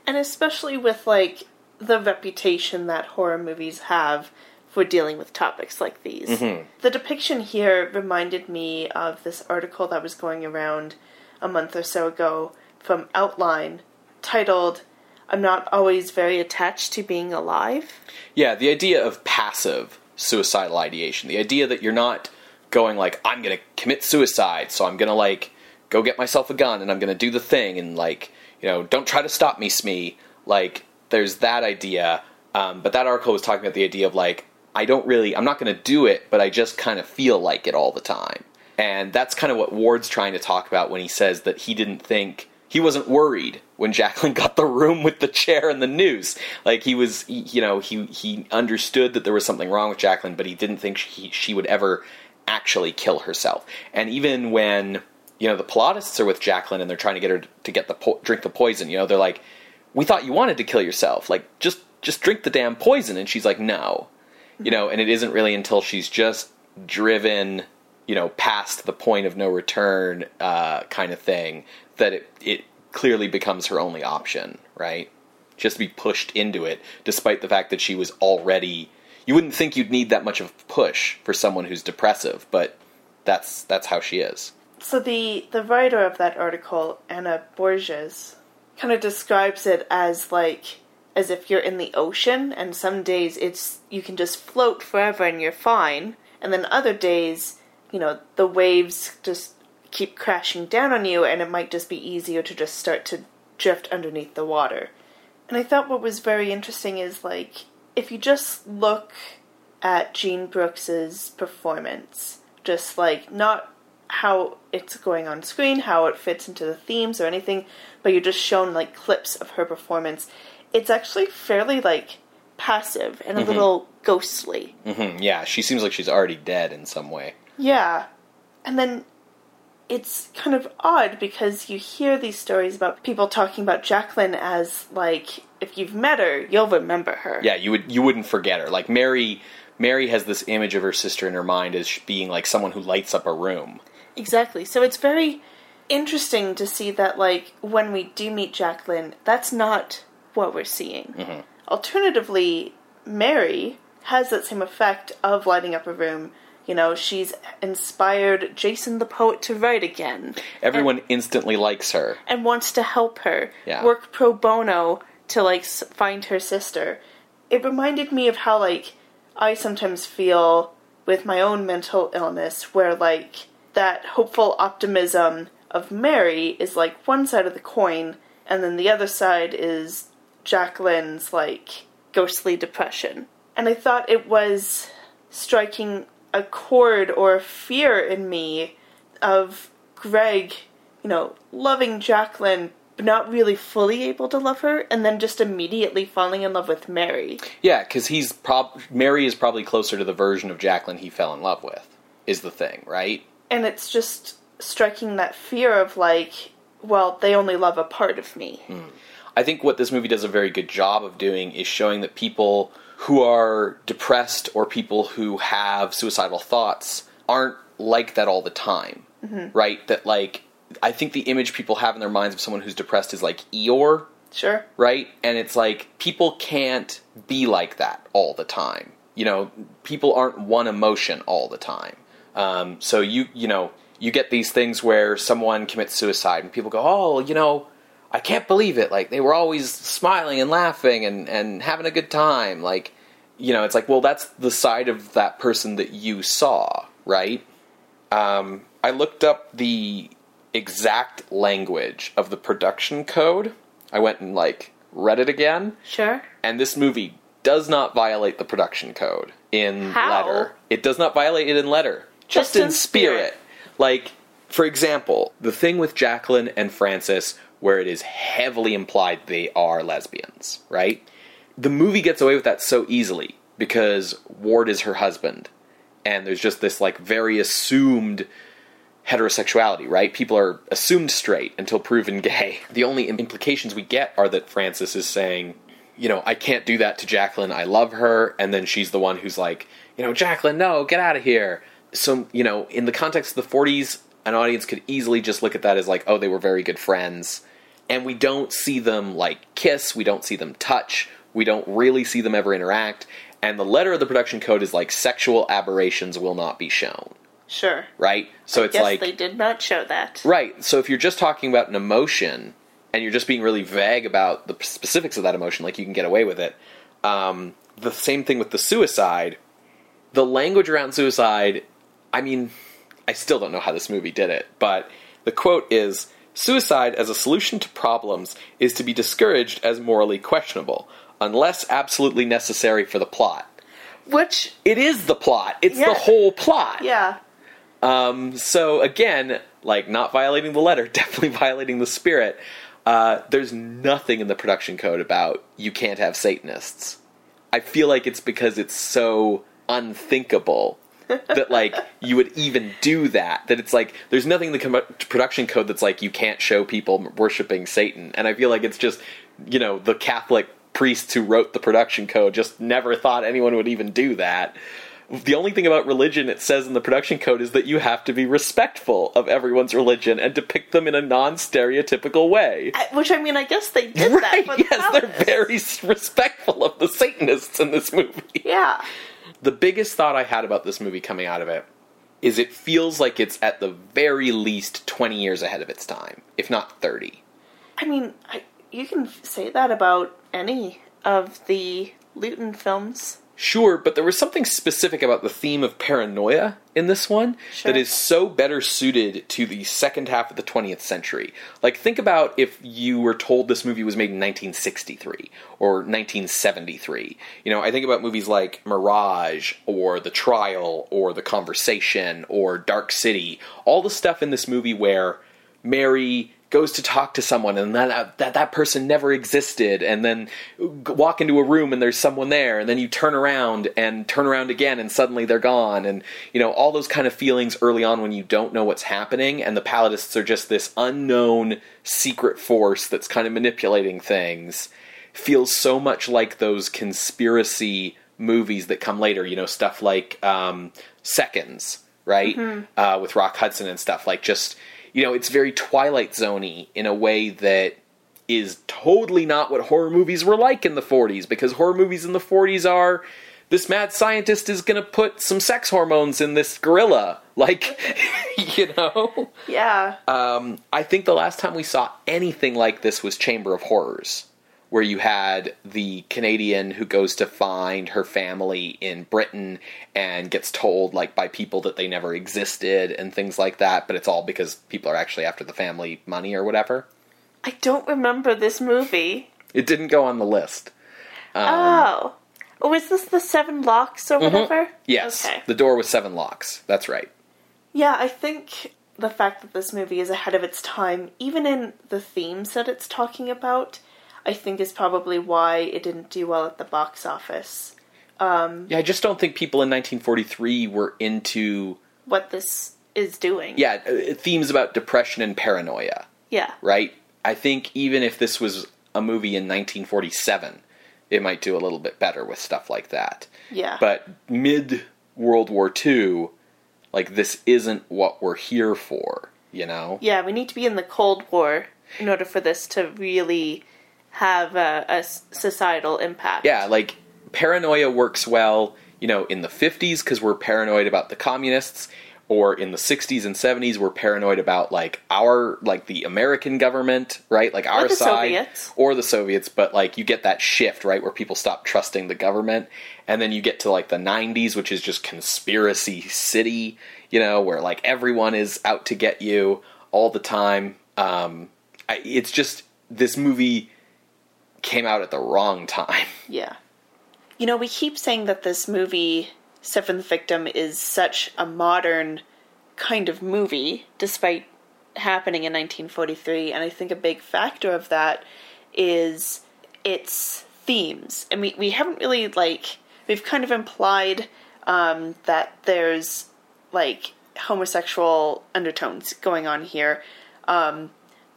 And especially with, like, the reputation that horror movies have for dealing with topics like these. Mm-hmm. The depiction here reminded me of this article that was going around a month or so ago from Outline, titled, "I'm Not Always Very Attached to Being Alive." Yeah, the idea of passive suicidal ideation. The idea that you're not going like, I'm going to commit suicide, so I'm going to, like, go get myself a gun, and I'm going to do the thing, and, like, you know, don't try to stop me, Smee. Like, there's that idea. Um, but that article was talking about the idea of, like, I don't really, I'm not going to do it, but I just kind of feel like it all the time. And that's kind of what Ward's trying to talk about when he says that he didn't think, he wasn't worried when Jacqueline got the room with the chair and the noose. Like, he was, he, you know, he he understood that there was something wrong with Jacqueline, but he didn't think she, she would ever actually kill herself. And even when, you know, the Palladists are with Jacqueline and they're trying to get her to get the po- drink the poison, you know, they're like, we thought you wanted to kill yourself. Like, just, just drink the damn poison. And she's like, no. You know, and it isn't really until she's just driven, you know, past the point of no return uh, kind of thing that it, it clearly becomes her only option, right? Just to be pushed into it, despite the fact that she was already... You wouldn't think you'd need that much of a push for someone who's depressive, but that's that's how she is. So the, the writer of that article, Anna Borges, kind of describes it as, like, as if you're in the ocean, and some days it's you can just float forever and you're fine, and then other days, you know, the waves just keep crashing down on you, and it might just be easier to just start to drift underneath the water. And I thought what was very interesting is, like, if you just look at Jean Brooks's performance, just, like, not how it's going on screen, how it fits into the themes or anything, but you're just shown, like, clips of her performance, it's actually fairly, like, passive and a mm-hmm. little ghostly. Mm-hmm. Yeah, she seems like she's already dead in some way. Yeah. And then it's kind of odd because you hear these stories about people talking about Jacqueline as, like, if you've met her, you'll remember her. Yeah, you would, you wouldn't forget her. Like, Mary Mary has this image of her sister in her mind as being, like, someone who lights up a room. Exactly. So it's very interesting to see that, like, when we do meet Jacqueline, that's not what we're seeing. Mm-hmm. Alternatively, Mary has that same effect of lighting up a room. You know, she's inspired Jason the Poet to write again. Everyone and, instantly likes her. And wants to help her. Yeah. Work pro bono to, like, find her sister. It reminded me of how, like, I sometimes feel with my own mental illness where, like, that hopeful optimism of Mary is, like, one side of the coin, and then the other side is Jacqueline's, like, ghostly depression. And I thought it was striking a chord or a fear in me of Greg, you know, loving Jacqueline, but not really fully able to love her, and then just immediately falling in love with Mary. Yeah, because he's prob- Mary is probably closer to the version of Jacqueline he fell in love with, is the thing, right? And it's just striking that fear of, like, well, they only love a part of me. Mm. I think what this movie does a very good job of doing is showing that people who are depressed or people who have suicidal thoughts aren't like that all the time, mm-hmm. right? That, like, I think the image people have in their minds of someone who's depressed is, like, Eeyore. Sure. Right? And it's like, people can't be like that all the time. You know, people aren't one emotion all the time. Um, so you, you know, you get these things where someone commits suicide and people go, oh, you know, I can't believe it. Like, they were always smiling and laughing and, and having a good time. Like, you know, it's like, well, that's the side of that person that you saw, right? Um, I looked up the exact language of the production code. I went and, like, read it again. Sure. And this movie does not violate the production code in How? letter. It does not violate it in letter. Just, Just in, in spirit. spirit. Like, for example, the thing with Jacqueline and Francis, where it is heavily implied they are lesbians, right? The movie gets away with that so easily because Ward is her husband. And there's just this, like, very assumed heterosexuality, right? People are assumed straight until proven gay. The only implications we get are that Francis is saying, you know, I can't do that to Jacqueline. I love her. And then she's the one who's like, you know, Jacqueline, no, get out of here. So, you know, in the context of the forties, an audience could easily just look at that as like, oh, they were very good friends. And we don't see them, like, kiss. We don't see them touch. We don't really see them ever interact. And the letter of the production code is like, sexual aberrations will not be shown. Sure. Right? So I it's guess like... they did not show that. Right. So if you're just talking about an emotion, and you're just being really vague about the specifics of that emotion, like, you can get away with it. Um, the same thing with the suicide. The language around suicide, I mean, I still don't know how this movie did it, but the quote is, "Suicide as a solution to problems is to be discouraged as morally questionable, unless absolutely necessary for the plot." Which... it is the plot. It's yeah. the whole plot. Yeah. Um, so, again, like, not violating the letter, definitely violating the spirit. Uh, there's nothing in the production code about you can't have Satanists. I feel like it's because it's so unthinkable that, like, you would even do that. That it's like, there's nothing in the com- production code that's like, you can't show people worshiping Satan. And I feel like it's just, you know, the Catholic priests who wrote the production code just never thought anyone would even do that. The only thing about religion it says in the production code is that you have to be respectful of everyone's religion and depict them in a non-stereotypical way. I, which, I mean, I guess they did right, that. Yes, the they're very respectful of the Satanists in this movie. Yeah. The biggest thought I had about this movie coming out of it is it feels like it's at the very least twenty years ahead of its time, if not thirty. I mean, I, you can say that about any of the Lewton films. Sure, but there was something specific about the theme of paranoia in this one sure. that is so better suited to the second half of the twentieth century. Like, think about if you were told this movie was made in nineteen sixty-three or nineteen seventy-three. You know, I think about movies like Mirage or The Trial or The Conversation or Dark City. All the stuff in this movie where Mary... goes to talk to someone, and that, that that person never existed, and then walk into a room, and there's someone there, and then you turn around, and turn around again, and suddenly they're gone, and, you know, all those kind of feelings early on when you don't know what's happening, and the Palladists are just this unknown secret force that's kind of manipulating things, feels so much like those conspiracy movies that come later, you know, stuff like um, Seconds, right? Mm-hmm. Uh, with Rock Hudson and stuff, like, just... you know, it's very Twilight Zone-y in a way that is totally not what horror movies were like in the forties, because horror movies in the forties are, this mad scientist is going to put some sex hormones in this gorilla. Like, you know? Yeah. Um, I think the last time we saw anything like this was Chamber of Horrors, where you had the Canadian who goes to find her family in Britain and gets told, like, by people that they never existed and things like that, but it's all because people are actually after the family money or whatever. I don't remember this movie. It didn't go on the list. Um, oh. Oh, is this The Seven Locks or mm-hmm. whatever? Yes. Okay. The Door with Seven Locks. That's right. Yeah, I think the fact that this movie is ahead of its time, even in the themes that it's talking about... I think is probably why it didn't do well at the box office. Um, yeah, I just don't think people in nineteen forty-three were into... what this is doing. Yeah, themes about depression and paranoia. Yeah. Right? I think even if this was a movie in nineteen forty-seven, it might do a little bit better with stuff like that. Yeah. But mid-World War Two, like, this isn't what we're here for, you know? Yeah, we need to be in the Cold War in order for this to really... have a, a societal impact. Yeah, like, paranoia works well, you know, in the fifties, because we're paranoid about the communists, or in the sixties and seventies, we're paranoid about, like, our, like, the American government, right? Like, our side. Or the Soviets. Or the Soviets, but, like, you get that shift, right, where people stop trusting the government, and then you get to, like, the nineties, which is just conspiracy city, you know, where, like, everyone is out to get you all the time. Um, I, it's just, this movie... came out at the wrong time. Yeah. You know, we keep saying that this movie, Seventh Victim, is such a modern kind of movie, despite happening in nineteen forty-three, and I think a big factor of that is its themes. And we, we haven't really, like, we've kind of implied um, that there's, like, homosexual undertones going on here. Um,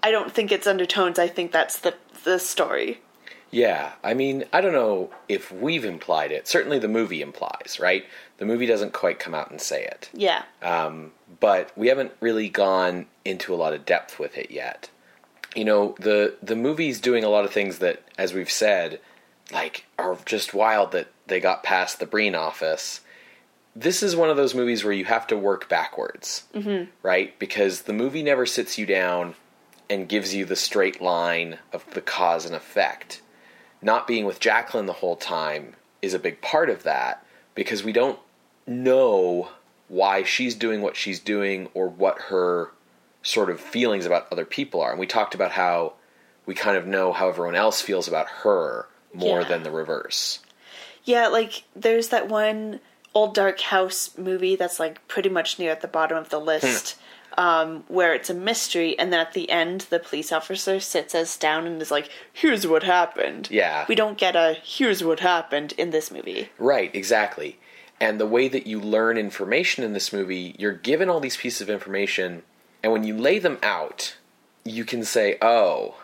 I don't think it's undertones, I think that's the the story. Yeah, I mean, I don't know if we've implied it. Certainly the movie implies, right? The movie doesn't quite come out and say it. Yeah. Um, but we haven't really gone into a lot of depth with it yet. You know, the the movie's doing a lot of things that, as we've said, like, are just wild that they got past the Breen office. This is one of those movies where you have to work backwards, mm-hmm. right? Because the movie never sits you down and gives you the straight line of the cause and effect. Not being with Jacqueline the whole time is a big part of that, because we don't know why she's doing what she's doing or what her sort of feelings about other people are. And we talked about how we kind of know how everyone else feels about her more yeah. than the reverse. Yeah, like there's that one Old Dark House movie that's like pretty much near at the bottom of the list. Um, where it's a mystery, and then at the end, the police officer sits us down and is like, here's what happened. Yeah. We don't get a, here's what happened in this movie. Right, exactly. And the way that you learn information in this movie, you're given all these pieces of information, and when you lay them out, you can say, oh,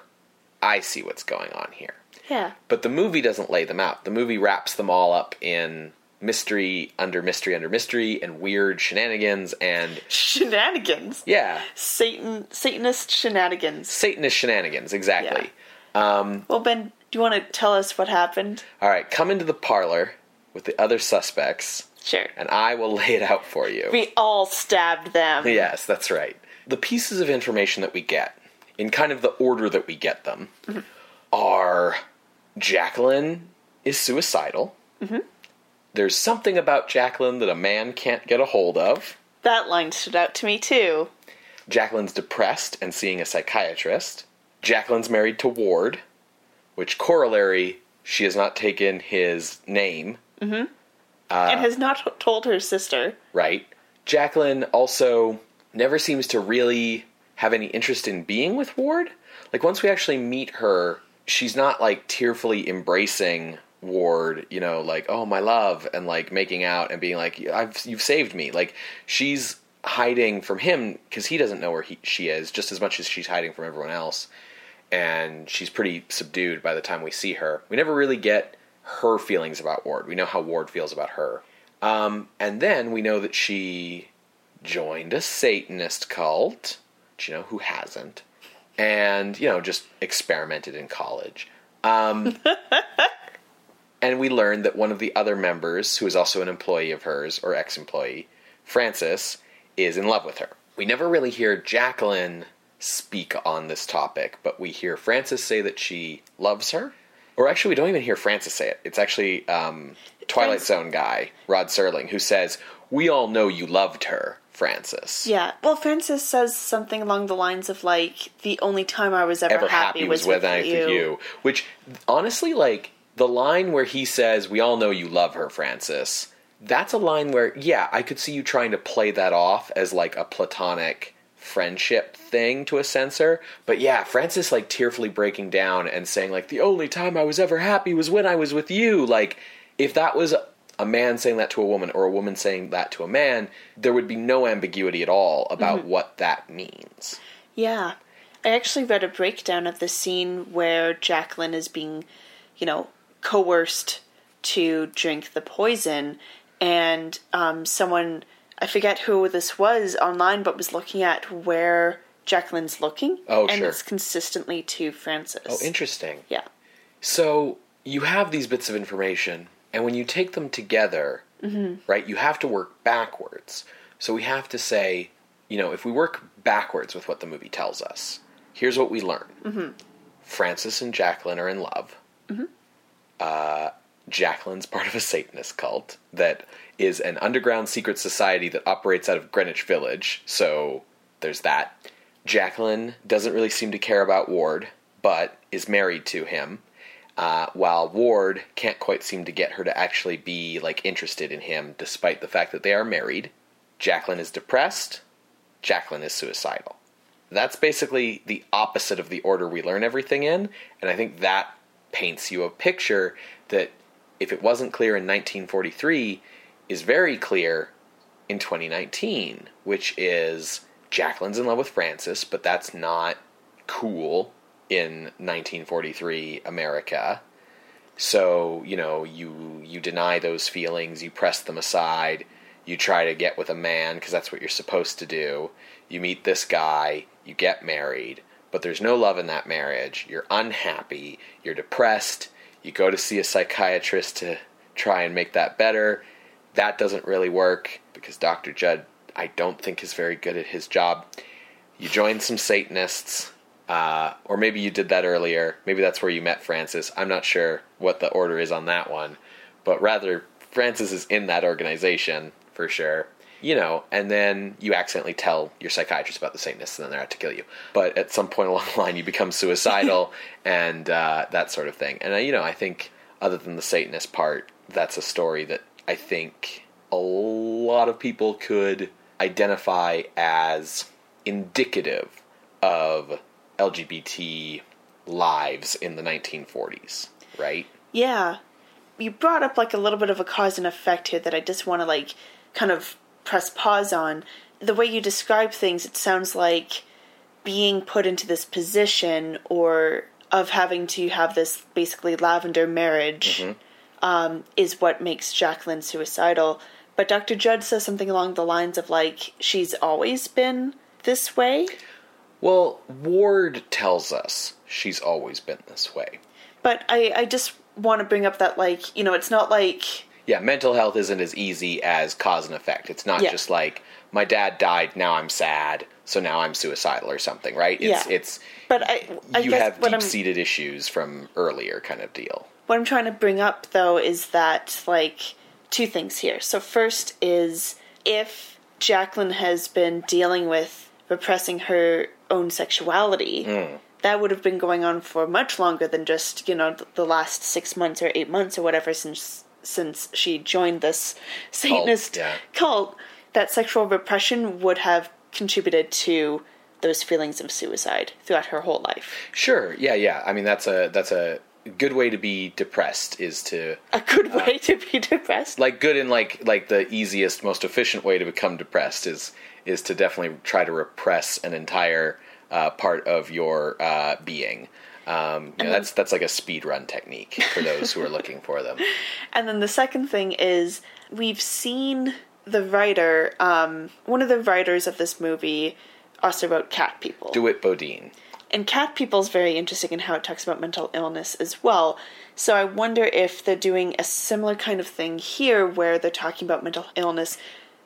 I see what's going on here. Yeah. But the movie doesn't lay them out. The movie wraps them all up in mystery under mystery under mystery and weird shenanigans and shenanigans. Yeah. Satan Satanist shenanigans. Satanist shenanigans, exactly. Yeah. Um, well, Ben, do you want to tell us what happened? All right, come into the parlor with the other suspects. Sure. And I will lay it out for you. We all stabbed them. Yes, that's right. The pieces of information that we get, in kind of the order that we get them, mm-hmm. are Jacqueline is suicidal. Mm-hmm. There's something about Jacqueline that a man can't get a hold of. That line stood out to me, too. Jacqueline's depressed and seeing a psychiatrist. Jacqueline's married to Ward, which corollary, she has not taken his name. Mm-hmm. Uh, and has not told her sister. Right. Jacqueline also never seems to really have any interest in being with Ward. Like, once we actually meet her, she's not, like, tearfully embracing Ward, you know, like, oh, my love, and like making out and being like, I've you've saved me. Like, she's hiding from him because he doesn't know where he, she is, just as much as she's hiding from everyone else. And she's pretty subdued by the time we see her. We never really get her feelings about Ward. We know how Ward feels about her. Um, and then we know that she joined a Satanist cult, which, you know, who hasn't? And, you know, just experimented in college. Um... And we learned that one of the other members, who is also an employee of hers, or ex-employee, Francis, is in love with her. We never really hear Jacqueline speak on this topic, but we hear Francis say that she loves her. Or actually, we don't even hear Francis say it. It's actually um, Twilight Francis. Zone guy, Rod Serling, who says, we all know you loved her, Francis. Yeah. Well, Francis says something along the lines of, like, the only time I was ever, ever happy, happy was, was with, with you. you. Which, honestly, like, the line where he says, we all know you love her, Francis, that's a line where, yeah, I could see you trying to play that off as, like, a platonic friendship thing to a censor. But, yeah, Francis, like, tearfully breaking down and saying, like, the only time I was ever happy was when I was with you. Like, if that was a man saying that to a woman or a woman saying that to a man, there would be no ambiguity at all about mm-hmm. what that means. Yeah. I actually read a breakdown of the scene where Jacqueline is being, you know, coerced to drink the poison, and um, someone, I forget who this was online, but was looking at where Jacqueline's looking. Oh, and sure. It's consistently to Francis. Oh, interesting. Yeah. So you have these bits of information, and when you take them together, mm-hmm. right, you have to work backwards. So we have to say, you know, if we work backwards with what the movie tells us, here's what we learn. Mm-hmm. Francis and Jacqueline are in love. Mm-hmm. Uh, Jacqueline's part of a Satanist cult that is an underground secret society that operates out of Greenwich Village, so there's that. Jacqueline doesn't really seem to care about Ward, but is married to him, uh, while Ward can't quite seem to get her to actually be, like, interested in him, despite the fact that they are married. Jacqueline is depressed. Jacqueline is suicidal. That's basically the opposite of the order we learn everything in, and I think that paints you a picture that, if it wasn't clear in nineteen forty-three, is very clear in twenty nineteen, which is Jacqueline's in love with Francis, but that's not cool in nineteen forty-three America. So, you know, you you deny those feelings, you press them aside, you try to get with a man because that's what you're supposed to do. You meet this guy, you get married, but there's no love in that marriage. You're unhappy, you're depressed, you go to see a psychiatrist to try and make that better. That doesn't really work because Doctor Judd, I don't think, is very good at his job. You join some Satanists, uh, or maybe you did that earlier. Maybe that's where you met Francis. I'm not sure what the order is on that one, but rather Francis is in that organization for sure. You know, and then you accidentally tell your psychiatrist about the Satanists, and then they're out to kill you. But at some point along the line, you become suicidal and uh, that sort of thing. And, you know, I think other than the Satanist part, that's a story that I think a lot of people could identify as indicative of L G B T lives in the nineteen forties, right? Yeah. You brought up, like, a little bit of a cause and effect here that I just want to, like, kind of press pause on. The way you describe things, it sounds like being put into this position or of having to have this basically lavender marriage, mm-hmm. um, is what makes Jacqueline suicidal. But Doctor Judd says something along the lines of, like, she's always been this way. Well, Ward tells us she's always been this way. But I, I just want to bring up that, like, you know, it's not like... Yeah, mental health isn't as easy as cause and effect. It's not yeah. just like, my dad died, now I'm sad, so now I'm suicidal or something, right? It's, yeah. It's, but I, I you guess have deep-seated I'm, issues from earlier kind of deal. What I'm trying to bring up, though, is that, like, two things here. So first is, if Jacqueline has been dealing with repressing her own sexuality... Mm. That would have been going on for much longer than just, you know, the last six months or eight months or whatever since since she joined this Satanist cult. Yeah. cult. That sexual repression would have contributed to those feelings of suicide throughout her whole life. Sure. Yeah, yeah. I mean, that's a that's a good way to be depressed is to... A good way uh, to be depressed? Like, good and, like, like the easiest, most efficient way to become depressed is is to definitely try to repress an entire... Uh, part of your uh, being. Um, you know, then, that's that's like a speed run technique for those who are looking for them. And then the second thing is, we've seen the writer, um, one of the writers of this movie also wrote Cat People. DeWitt Bodeen. And Cat People is very interesting in how it talks about mental illness as well. So I wonder if they're doing a similar kind of thing here where they're talking about mental illness.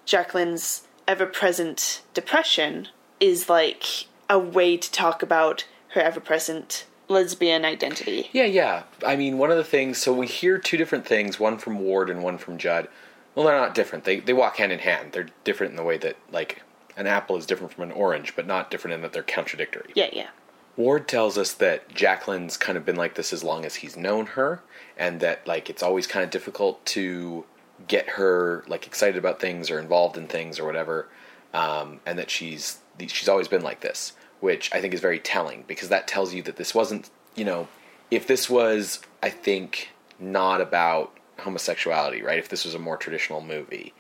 Jacqueline's ever-present depression is like... a way to talk about her ever-present lesbian identity. Yeah, yeah. I mean, one of the things... So we hear two different things, one from Ward and one from Judd. Well, they're not different. They they walk hand in hand. They're different in the way that, like, an apple is different from an orange, but not different in that they're contradictory. Yeah, yeah. Ward tells us that Jacqueline's kind of been like this as long as he's known her, and that, like, it's always kind of difficult to get her, like, excited about things or involved in things or whatever, um, and that she's she's always been like this. Which I think is very telling, because that tells you that this wasn't, you know, if this was, I think, not about homosexuality, right? If this was a more traditional movie,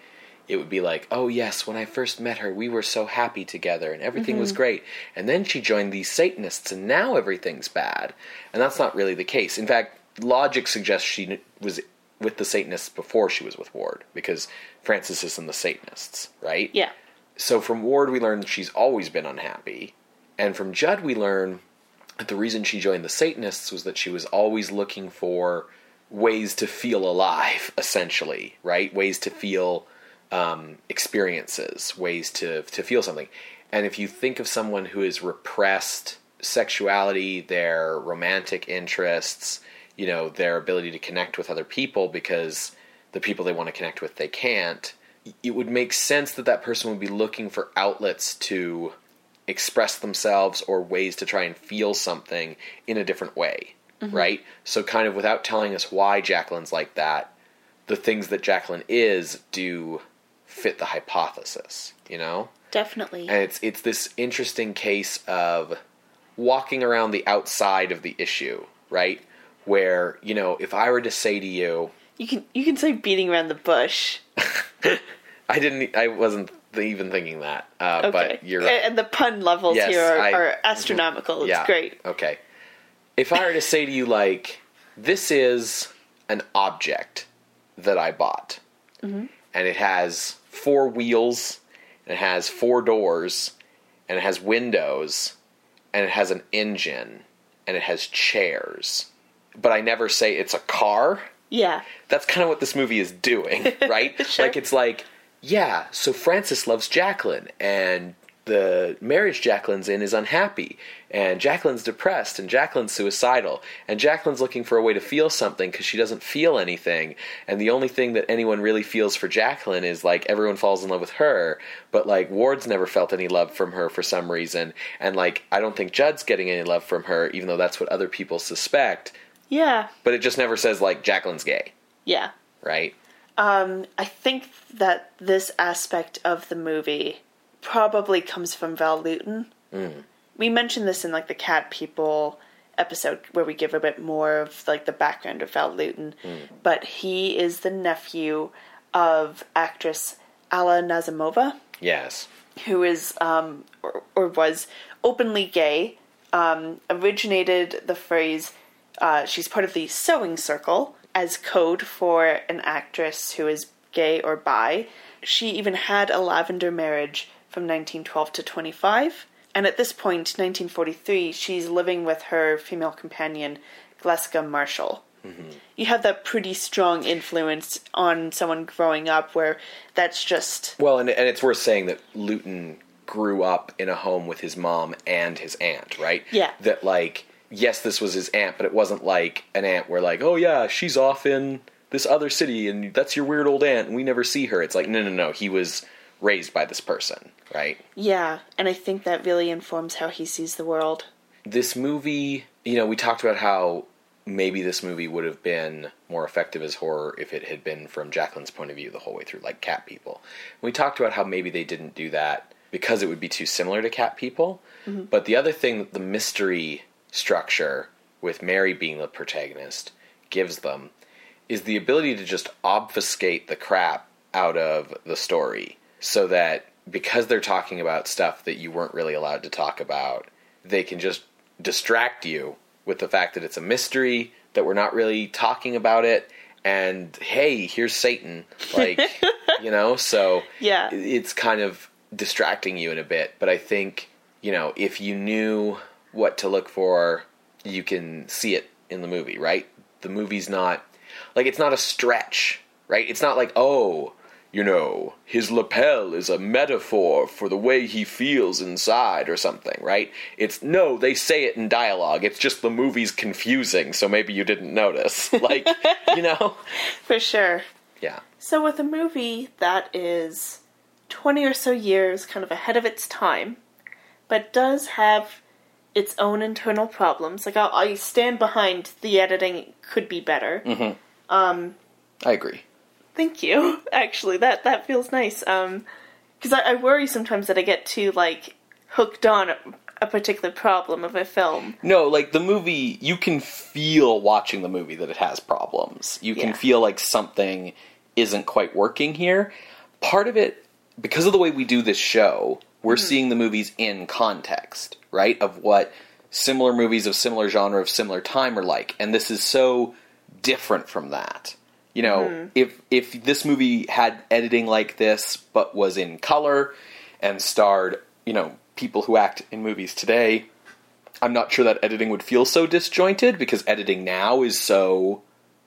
it would be like, oh yes, when I first met her, we were so happy together and everything mm-hmm. was great. And then she joined these Satanists and now everything's bad. And that's not really the case. In fact, logic suggests she was with the Satanists before she was with Ward, because Francis is in the Satanists, right? Yeah. So from Ward, we learn that she's always been unhappy. And from Judd, we learn that the reason she joined the Satanists was that she was always looking for ways to feel alive, essentially, right? Ways to feel um, experiences, ways to, to feel something. And if you think of someone who has repressed sexuality, their romantic interests, you know, their ability to connect with other people because the people they want to connect with, they can't, it would make sense that that person would be looking for outlets to... express themselves or ways to try and feel something in a different way, mm-hmm. right? So kind of without telling us why Jacqueline's like that, the things that Jacqueline is do fit the hypothesis, you know? Definitely. And it's it's this interesting case of walking around the outside of the issue, right? Where, you know, if I were to say to you... You can, you can say beating around the bush. I didn't... I wasn't... even thinking that, uh, okay. But you're right. And the pun levels yes, here are, I, are astronomical. It's yeah, great. Okay. If I were to say to you, like, this is an object that I bought. Mm-hmm. And it has four wheels, and it has four doors, and it has windows, and it has an engine, and it has chairs. But I never say it's a car. Yeah. That's kind of what this movie is doing, right? Sure. Like, it's like, yeah, so Francis loves Jacqueline, and the marriage Jacqueline's in is unhappy, and Jacqueline's depressed, and Jacqueline's suicidal, and Jacqueline's looking for a way to feel something because she doesn't feel anything, and the only thing that anyone really feels for Jacqueline is, like, everyone falls in love with her, but, like, Ward's never felt any love from her for some reason, and, like, I don't think Judd's getting any love from her, even though that's what other people suspect. Yeah. But it just never says, like, Jacqueline's gay. Yeah. Right? Um, I think that this aspect of the movie probably comes from Val Lewton. Mm. We mentioned this in, like, the Cat People episode where we give a bit more of, like, the background of Val Lewton. Mm. But he is the nephew of actress Alla Nazimova. Yes. Who is, um, or, or was openly gay, um, originated the phrase... Uh, she's part of the sewing circle as code for an actress who is gay or bi. She even had a lavender marriage from nineteen twelve to twenty-five. And at this point, nineteen forty-three, she's living with her female companion, Gleska Marshall. Mm-hmm. You have that pretty strong influence on someone growing up where that's just... Well, and, and it's worth saying that Lewton grew up in a home with his mom and his aunt, right? Yeah. That, like... Yes, this was his aunt, but it wasn't like an aunt where, like, oh, yeah, she's off in this other city, and that's your weird old aunt, and we never see her. It's like, no, no, no, he was raised by this person, right? Yeah, and I think that really informs how he sees the world. This movie, you know, we talked about how maybe this movie would have been more effective as horror if it had been from Jacqueline's point of view the whole way through, like Cat People. And we talked about how maybe they didn't do that because it would be too similar to Cat People. Mm-hmm. But the other thing that the mystery... structure, with Mary being the protagonist, gives them is the ability to just obfuscate the crap out of the story so that because they're talking about stuff that you weren't really allowed to talk about, they can just distract you with the fact that it's a mystery, that we're not really talking about it, and hey, here's Satan. Like, you know, so yeah. It's kind of distracting you in a bit. But I think, you know, if you knew... what to look for, you can see it in the movie, right? The movie's not, like, it's not a stretch, right? It's not like, oh, you know, his lapel is a metaphor for the way he feels inside or something, right? It's, no, they say it in dialogue. It's just the movie's confusing, so maybe you didn't notice. Like, you know? For sure. Yeah. So with a movie that is twenty or so years kind of ahead of its time, but does have... its own internal problems. Like, I'll, I stand behind the editing could be better. Mm-hmm. Um, I agree. Thank you. Actually, that, that feels nice. Um, because I, I worry sometimes that I get too, like, hooked on a, a particular problem of a film. No, like, the movie, you can feel watching the movie that it has problems. You can yeah. feel like something isn't quite working here. Part of it, because of the way we do this show... We're mm-hmm. seeing the movies in context, right? Of what similar movies of similar genre, of similar time are like. And this is so different from that. You know, mm-hmm. if if this movie had editing like this, but was in color and starred, you know, people who act in movies today, I'm not sure that editing would feel so disjointed, because editing now is so,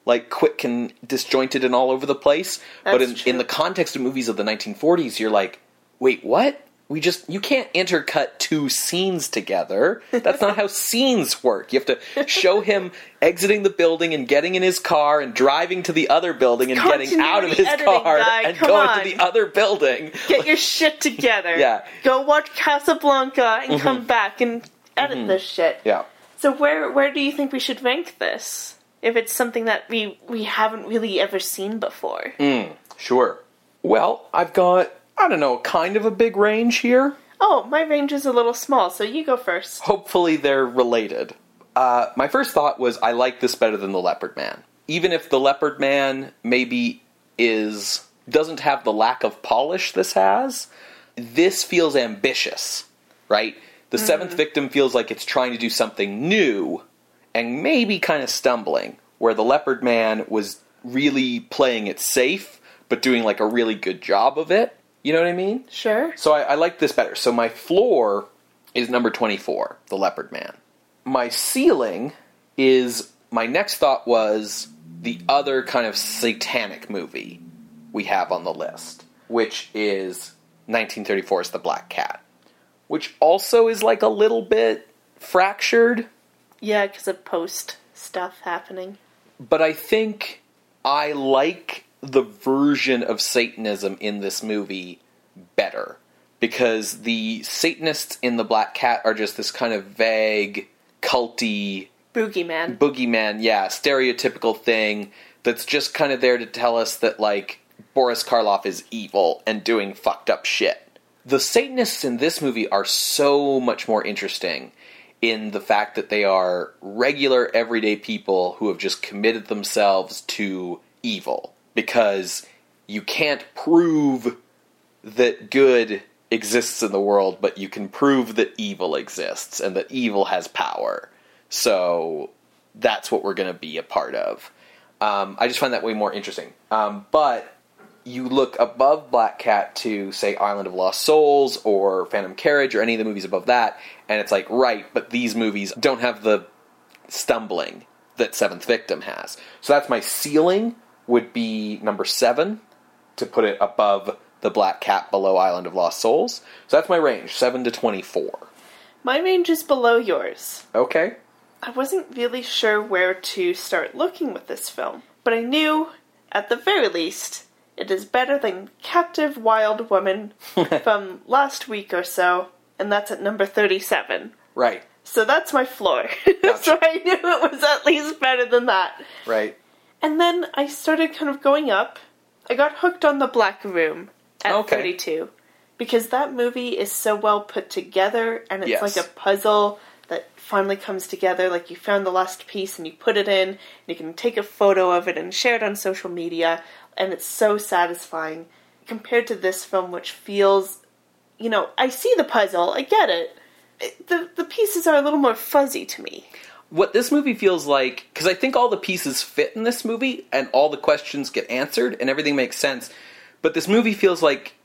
like, quick and disjointed and all over the place. That's but in, in the context of movies of the nineteen forties, you're like, wait, what? We just, you can't intercut two scenes together. That's not how scenes work. You have to show him exiting the building and getting in his car and driving to the other building and Continuity getting out of his car guy, and going on. to the other building. Get your shit together. Yeah. Go watch Casablanca and mm-hmm. come back and edit mm-hmm. this shit. Yeah. So where where do you think we should rank this? If it's something that we, we haven't really ever seen before. Mm, sure. Well, I've got... I don't know, kind of a big range here. Oh, my range is a little small, so you go first. Hopefully they're related. Uh, my first thought was I like this better than The Leopard Man. Even if The Leopard Man maybe is doesn't have the lack of polish this has, this feels ambitious, right? The mm-hmm. Seventh Victim feels like it's trying to do something new and maybe kind of stumbling, where The Leopard Man was really playing it safe, but doing like a really good job of it. You know what I mean? Sure. So I, I like this better. So my floor is number twenty-four, The Leopard Man. My ceiling is, my next thought was the other kind of satanic movie we have on the list, which is nineteen thirty-four's The Black Cat, which also is like a little bit fractured. Yeah, because of post stuff happening. But I think I like the version of Satanism in this movie better, because the Satanists in The Black Cat are just this kind of vague, culty... Boogeyman. Boogeyman, yeah. Stereotypical thing that's just kind of there to tell us that, like, Boris Karloff is evil and doing fucked up shit. The Satanists in this movie are so much more interesting in the fact that they are regular, everyday people who have just committed themselves to evil. Because you can't prove that good exists in the world, but you can prove that evil exists and that evil has power. So that's what we're going to be a part of. Um, I just find that way more interesting. Um, but you look above Black Cat to, say, Island of Lost Souls or Phantom Carriage or any of the movies above that, and it's like, right, but these movies don't have the stumbling that Seventh Victim has. So that's my ceiling would be number seven, to put it above The Black Cat, below Island of Lost Souls. So that's my range, seven to twenty-four. My range is below yours. Okay. I wasn't really sure where to start looking with this film, but I knew, at the very least, it is better than Captive Wild Woman from last week or so, and that's at number thirty-seven. Right. So that's my floor. Gotcha. So I knew it was at least better than that. Right. And then I started kind of going up. I got hooked on The Black Room at okay. thirty-two, because that movie is so well put together, and it's yes. like a puzzle that finally comes together. Like, you found the lost piece and you put it in, and you can take a photo of it and share it on social media, and it's so satisfying compared to this film, which feels, you know, I see the puzzle, I get it. it the the pieces are a little more fuzzy to me. What this movie feels like, because I think all the pieces fit in this movie, and all the questions get answered, and everything makes sense, but this movie feels like,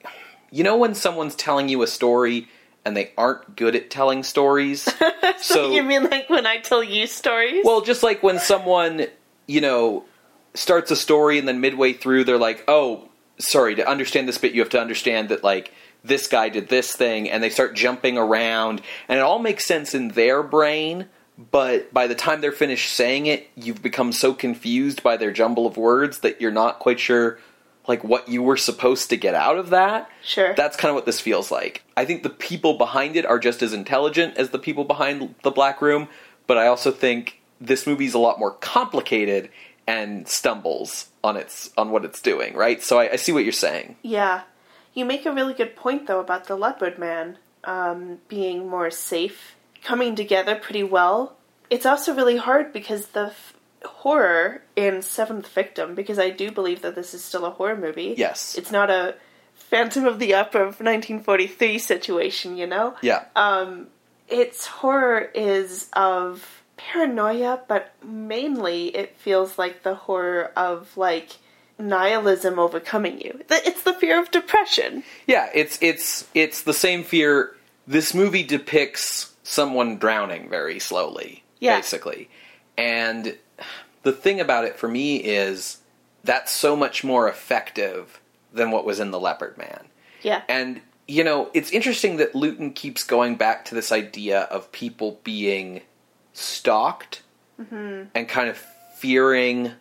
you know when someone's telling you a story, and they aren't good at telling stories? so, so you mean like when I tell you stories? Well, just like when someone, you know, starts a story, and then midway through, they're like, oh, sorry, to understand this bit, you have to understand that, like, this guy did this thing, and they start jumping around, and it all makes sense in their brain. But by the time they're finished saying it, you've become so confused by their jumble of words that you're not quite sure, like, what you were supposed to get out of that. Sure. That's kind of what this feels like. I think the people behind it are just as intelligent as the people behind The Black Room, but I also think this movie's a lot more complicated and stumbles on its on what it's doing, right? So I, I see what you're saying. Yeah. You make a really good point, though, about The Leopard Man um, being more safe, coming together pretty well. It's also really hard because the f- horror in Seventh Victim, because I do believe that this is still a horror movie. Yes. It's not a Phantom of the Opera of nineteen forty-three situation, you know? Yeah. Um, its horror is of paranoia, but mainly it feels like the horror of, like, nihilism overcoming you. It's the fear of depression. Yeah, it's it's it's the same fear. This movie depicts someone drowning very slowly, yeah. basically. And the thing about it for me is that's so much more effective than what was in The Leopard Man. Yeah. And, you know, it's interesting that Lewton keeps going back to this idea of people being stalked mm-hmm. and kind of fearing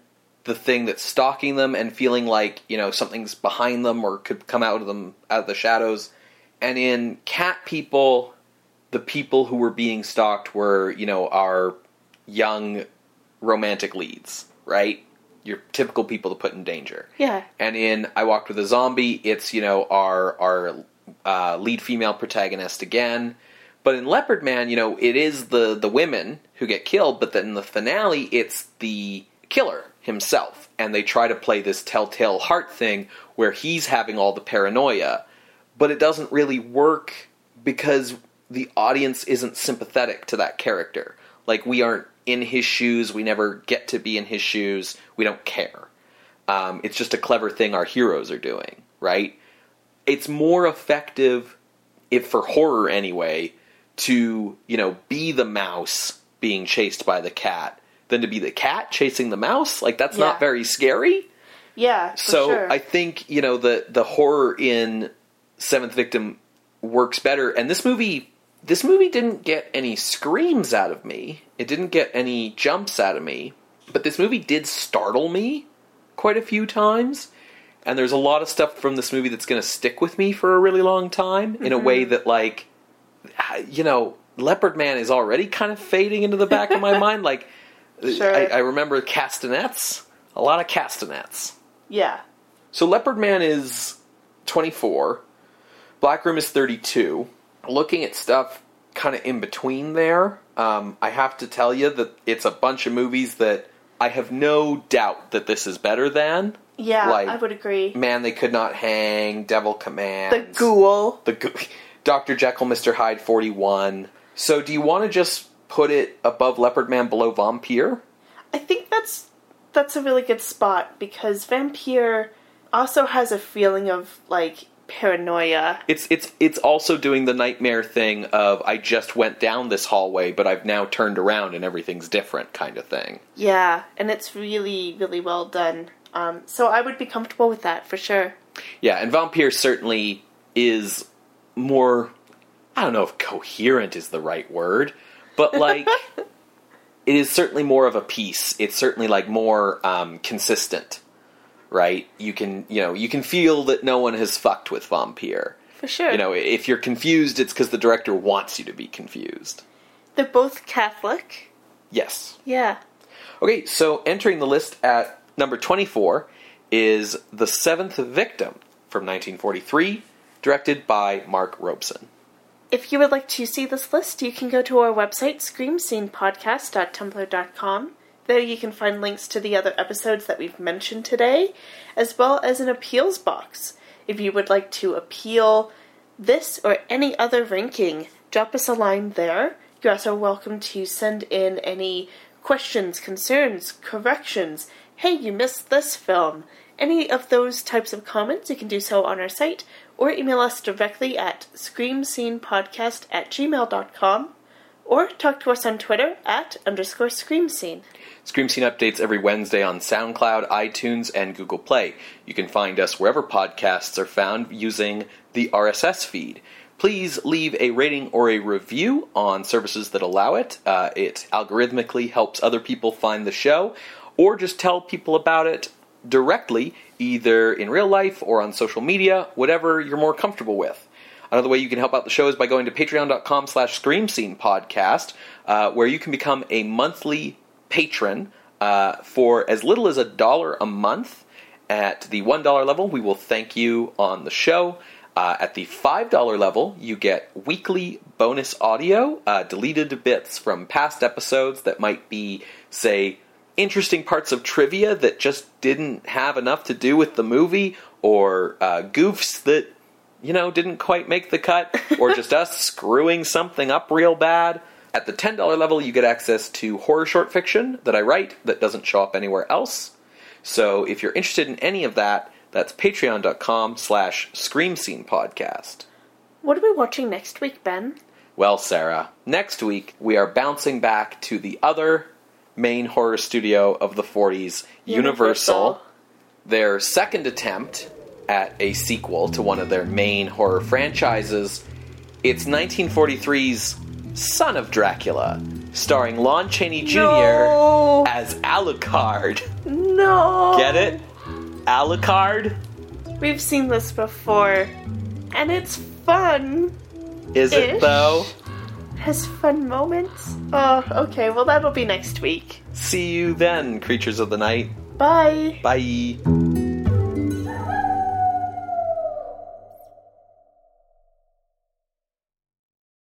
the thing that's stalking them and feeling like, you know, something's behind them or could come out of them, out of the shadows. And in Cat People, the people who were being stalked were, you know, our young romantic leads, right? Your typical people to put in danger. Yeah. And in I Walked with a Zombie, it's, you know, our our uh, lead female protagonist again. But in Leopard Man, you know, it is the, the women who get killed, but then in the finale, it's the killer himself. And they try to play this telltale heart thing where he's having all the paranoia. But it doesn't really work because the audience isn't sympathetic to that character. Like, we aren't in his shoes. We never get to be in his shoes. We don't care. Um, it's just a clever thing our heroes are doing, right? It's more effective, if for horror anyway, to, you know, be the mouse being chased by the cat than to be the cat chasing the mouse. Like, that's yeah. not very scary. Yeah, for So sure. I think, you know, the, the horror in Seventh Victim works better. And this movie... This movie didn't get any screams out of me. It didn't get any jumps out of me. But this movie did startle me quite a few times. And there's a lot of stuff from this movie that's going to stick with me for a really long time. Mm-hmm. In a way that, like, you know, Leopard Man is already kind of fading into the back of my mind. Like, sure. I, I remember castanets. A lot of castanets. Yeah. So Leopard Man is twenty-four. Black Room is thirty-two. Looking at stuff kind of in between there, um, I have to tell you that it's a bunch of movies that I have no doubt that this is better than. Yeah, like, I would agree. Man, They Could Not Hang, Devil Commands. The Ghoul. The Ghoul. Doctor Jekyll, Mister Hyde, forty-one. So do you want to just put it above Leopard Man, below Vampire? I think that's that's a really good spot, because Vampire also has a feeling of, like... paranoia. It's it's it's also doing the nightmare thing of I just went down this hallway, but I've now turned around and everything's different kind of thing. Yeah, and it's really, really well done. Um, so I would be comfortable with that for sure. Yeah, and Vampire certainly is more, I don't know if coherent is the right word, but like it is certainly more of a piece. It's certainly like more um, consistent. Right? You can, you know, you can feel that no one has fucked with Vampire. For sure. You know, if you're confused, it's because the director wants you to be confused. They're both Catholic. Yes. Yeah. Okay, so entering the list at number twenty-four is The Seventh Victim from nineteen forty-three, directed by Mark Robson. If you would like to see this list, you can go to our website, scream scene podcast dot tumblr dot com. There you can find links to the other episodes that we've mentioned today, as well as an appeals box. If you would like to appeal this or any other ranking, drop us a line there. You're also welcome to send in any questions, concerns, corrections. Hey, you missed this film. Any of those types of comments, you can do so on our site, or email us directly at scream scene podcast at gmail dot com. Or talk to us on Twitter at underscore Scream Scene. Scream Scene updates every Wednesday on SoundCloud, iTunes, and Google Play. You can find us wherever podcasts are found using the R S S feed. Please leave a rating or a review on services that allow it. Uh, it algorithmically helps other people find the show. Or just tell people about it directly, either in real life or on social media, whatever you're more comfortable with. Another way you can help out the show is by going to patreon.com slash screamscenepodcast, uh, where you can become a monthly patron uh, for as little as a dollar a month. At the one dollar level, we will thank you on the show. Uh, at the five dollar level, you get weekly bonus audio, uh, deleted bits from past episodes that might be, say, interesting parts of trivia that just didn't have enough to do with the movie, or uh, goofs that... you know, didn't quite make the cut, or just us screwing something up real bad. At the ten dollar level, you get access to horror short fiction that I write that doesn't show up anywhere else. So if you're interested in any of that, that's patreon.com slash screamscenepodcast. What are we watching next week, Ben? Well, Sarah, next week we are bouncing back to the other main horror studio of the forties, Universal. Universal. Their second attempt... at a sequel to one of their main horror franchises. It's nineteen forty-three's Son of Dracula, starring Lon Chaney Junior No. as Alucard. No! Get it? Alucard? We've seen this before, and it's fun. Is Ish. It, though? Has fun moments. Oh, okay, well that'll be next week. See you then, creatures of the night. Bye. Bye.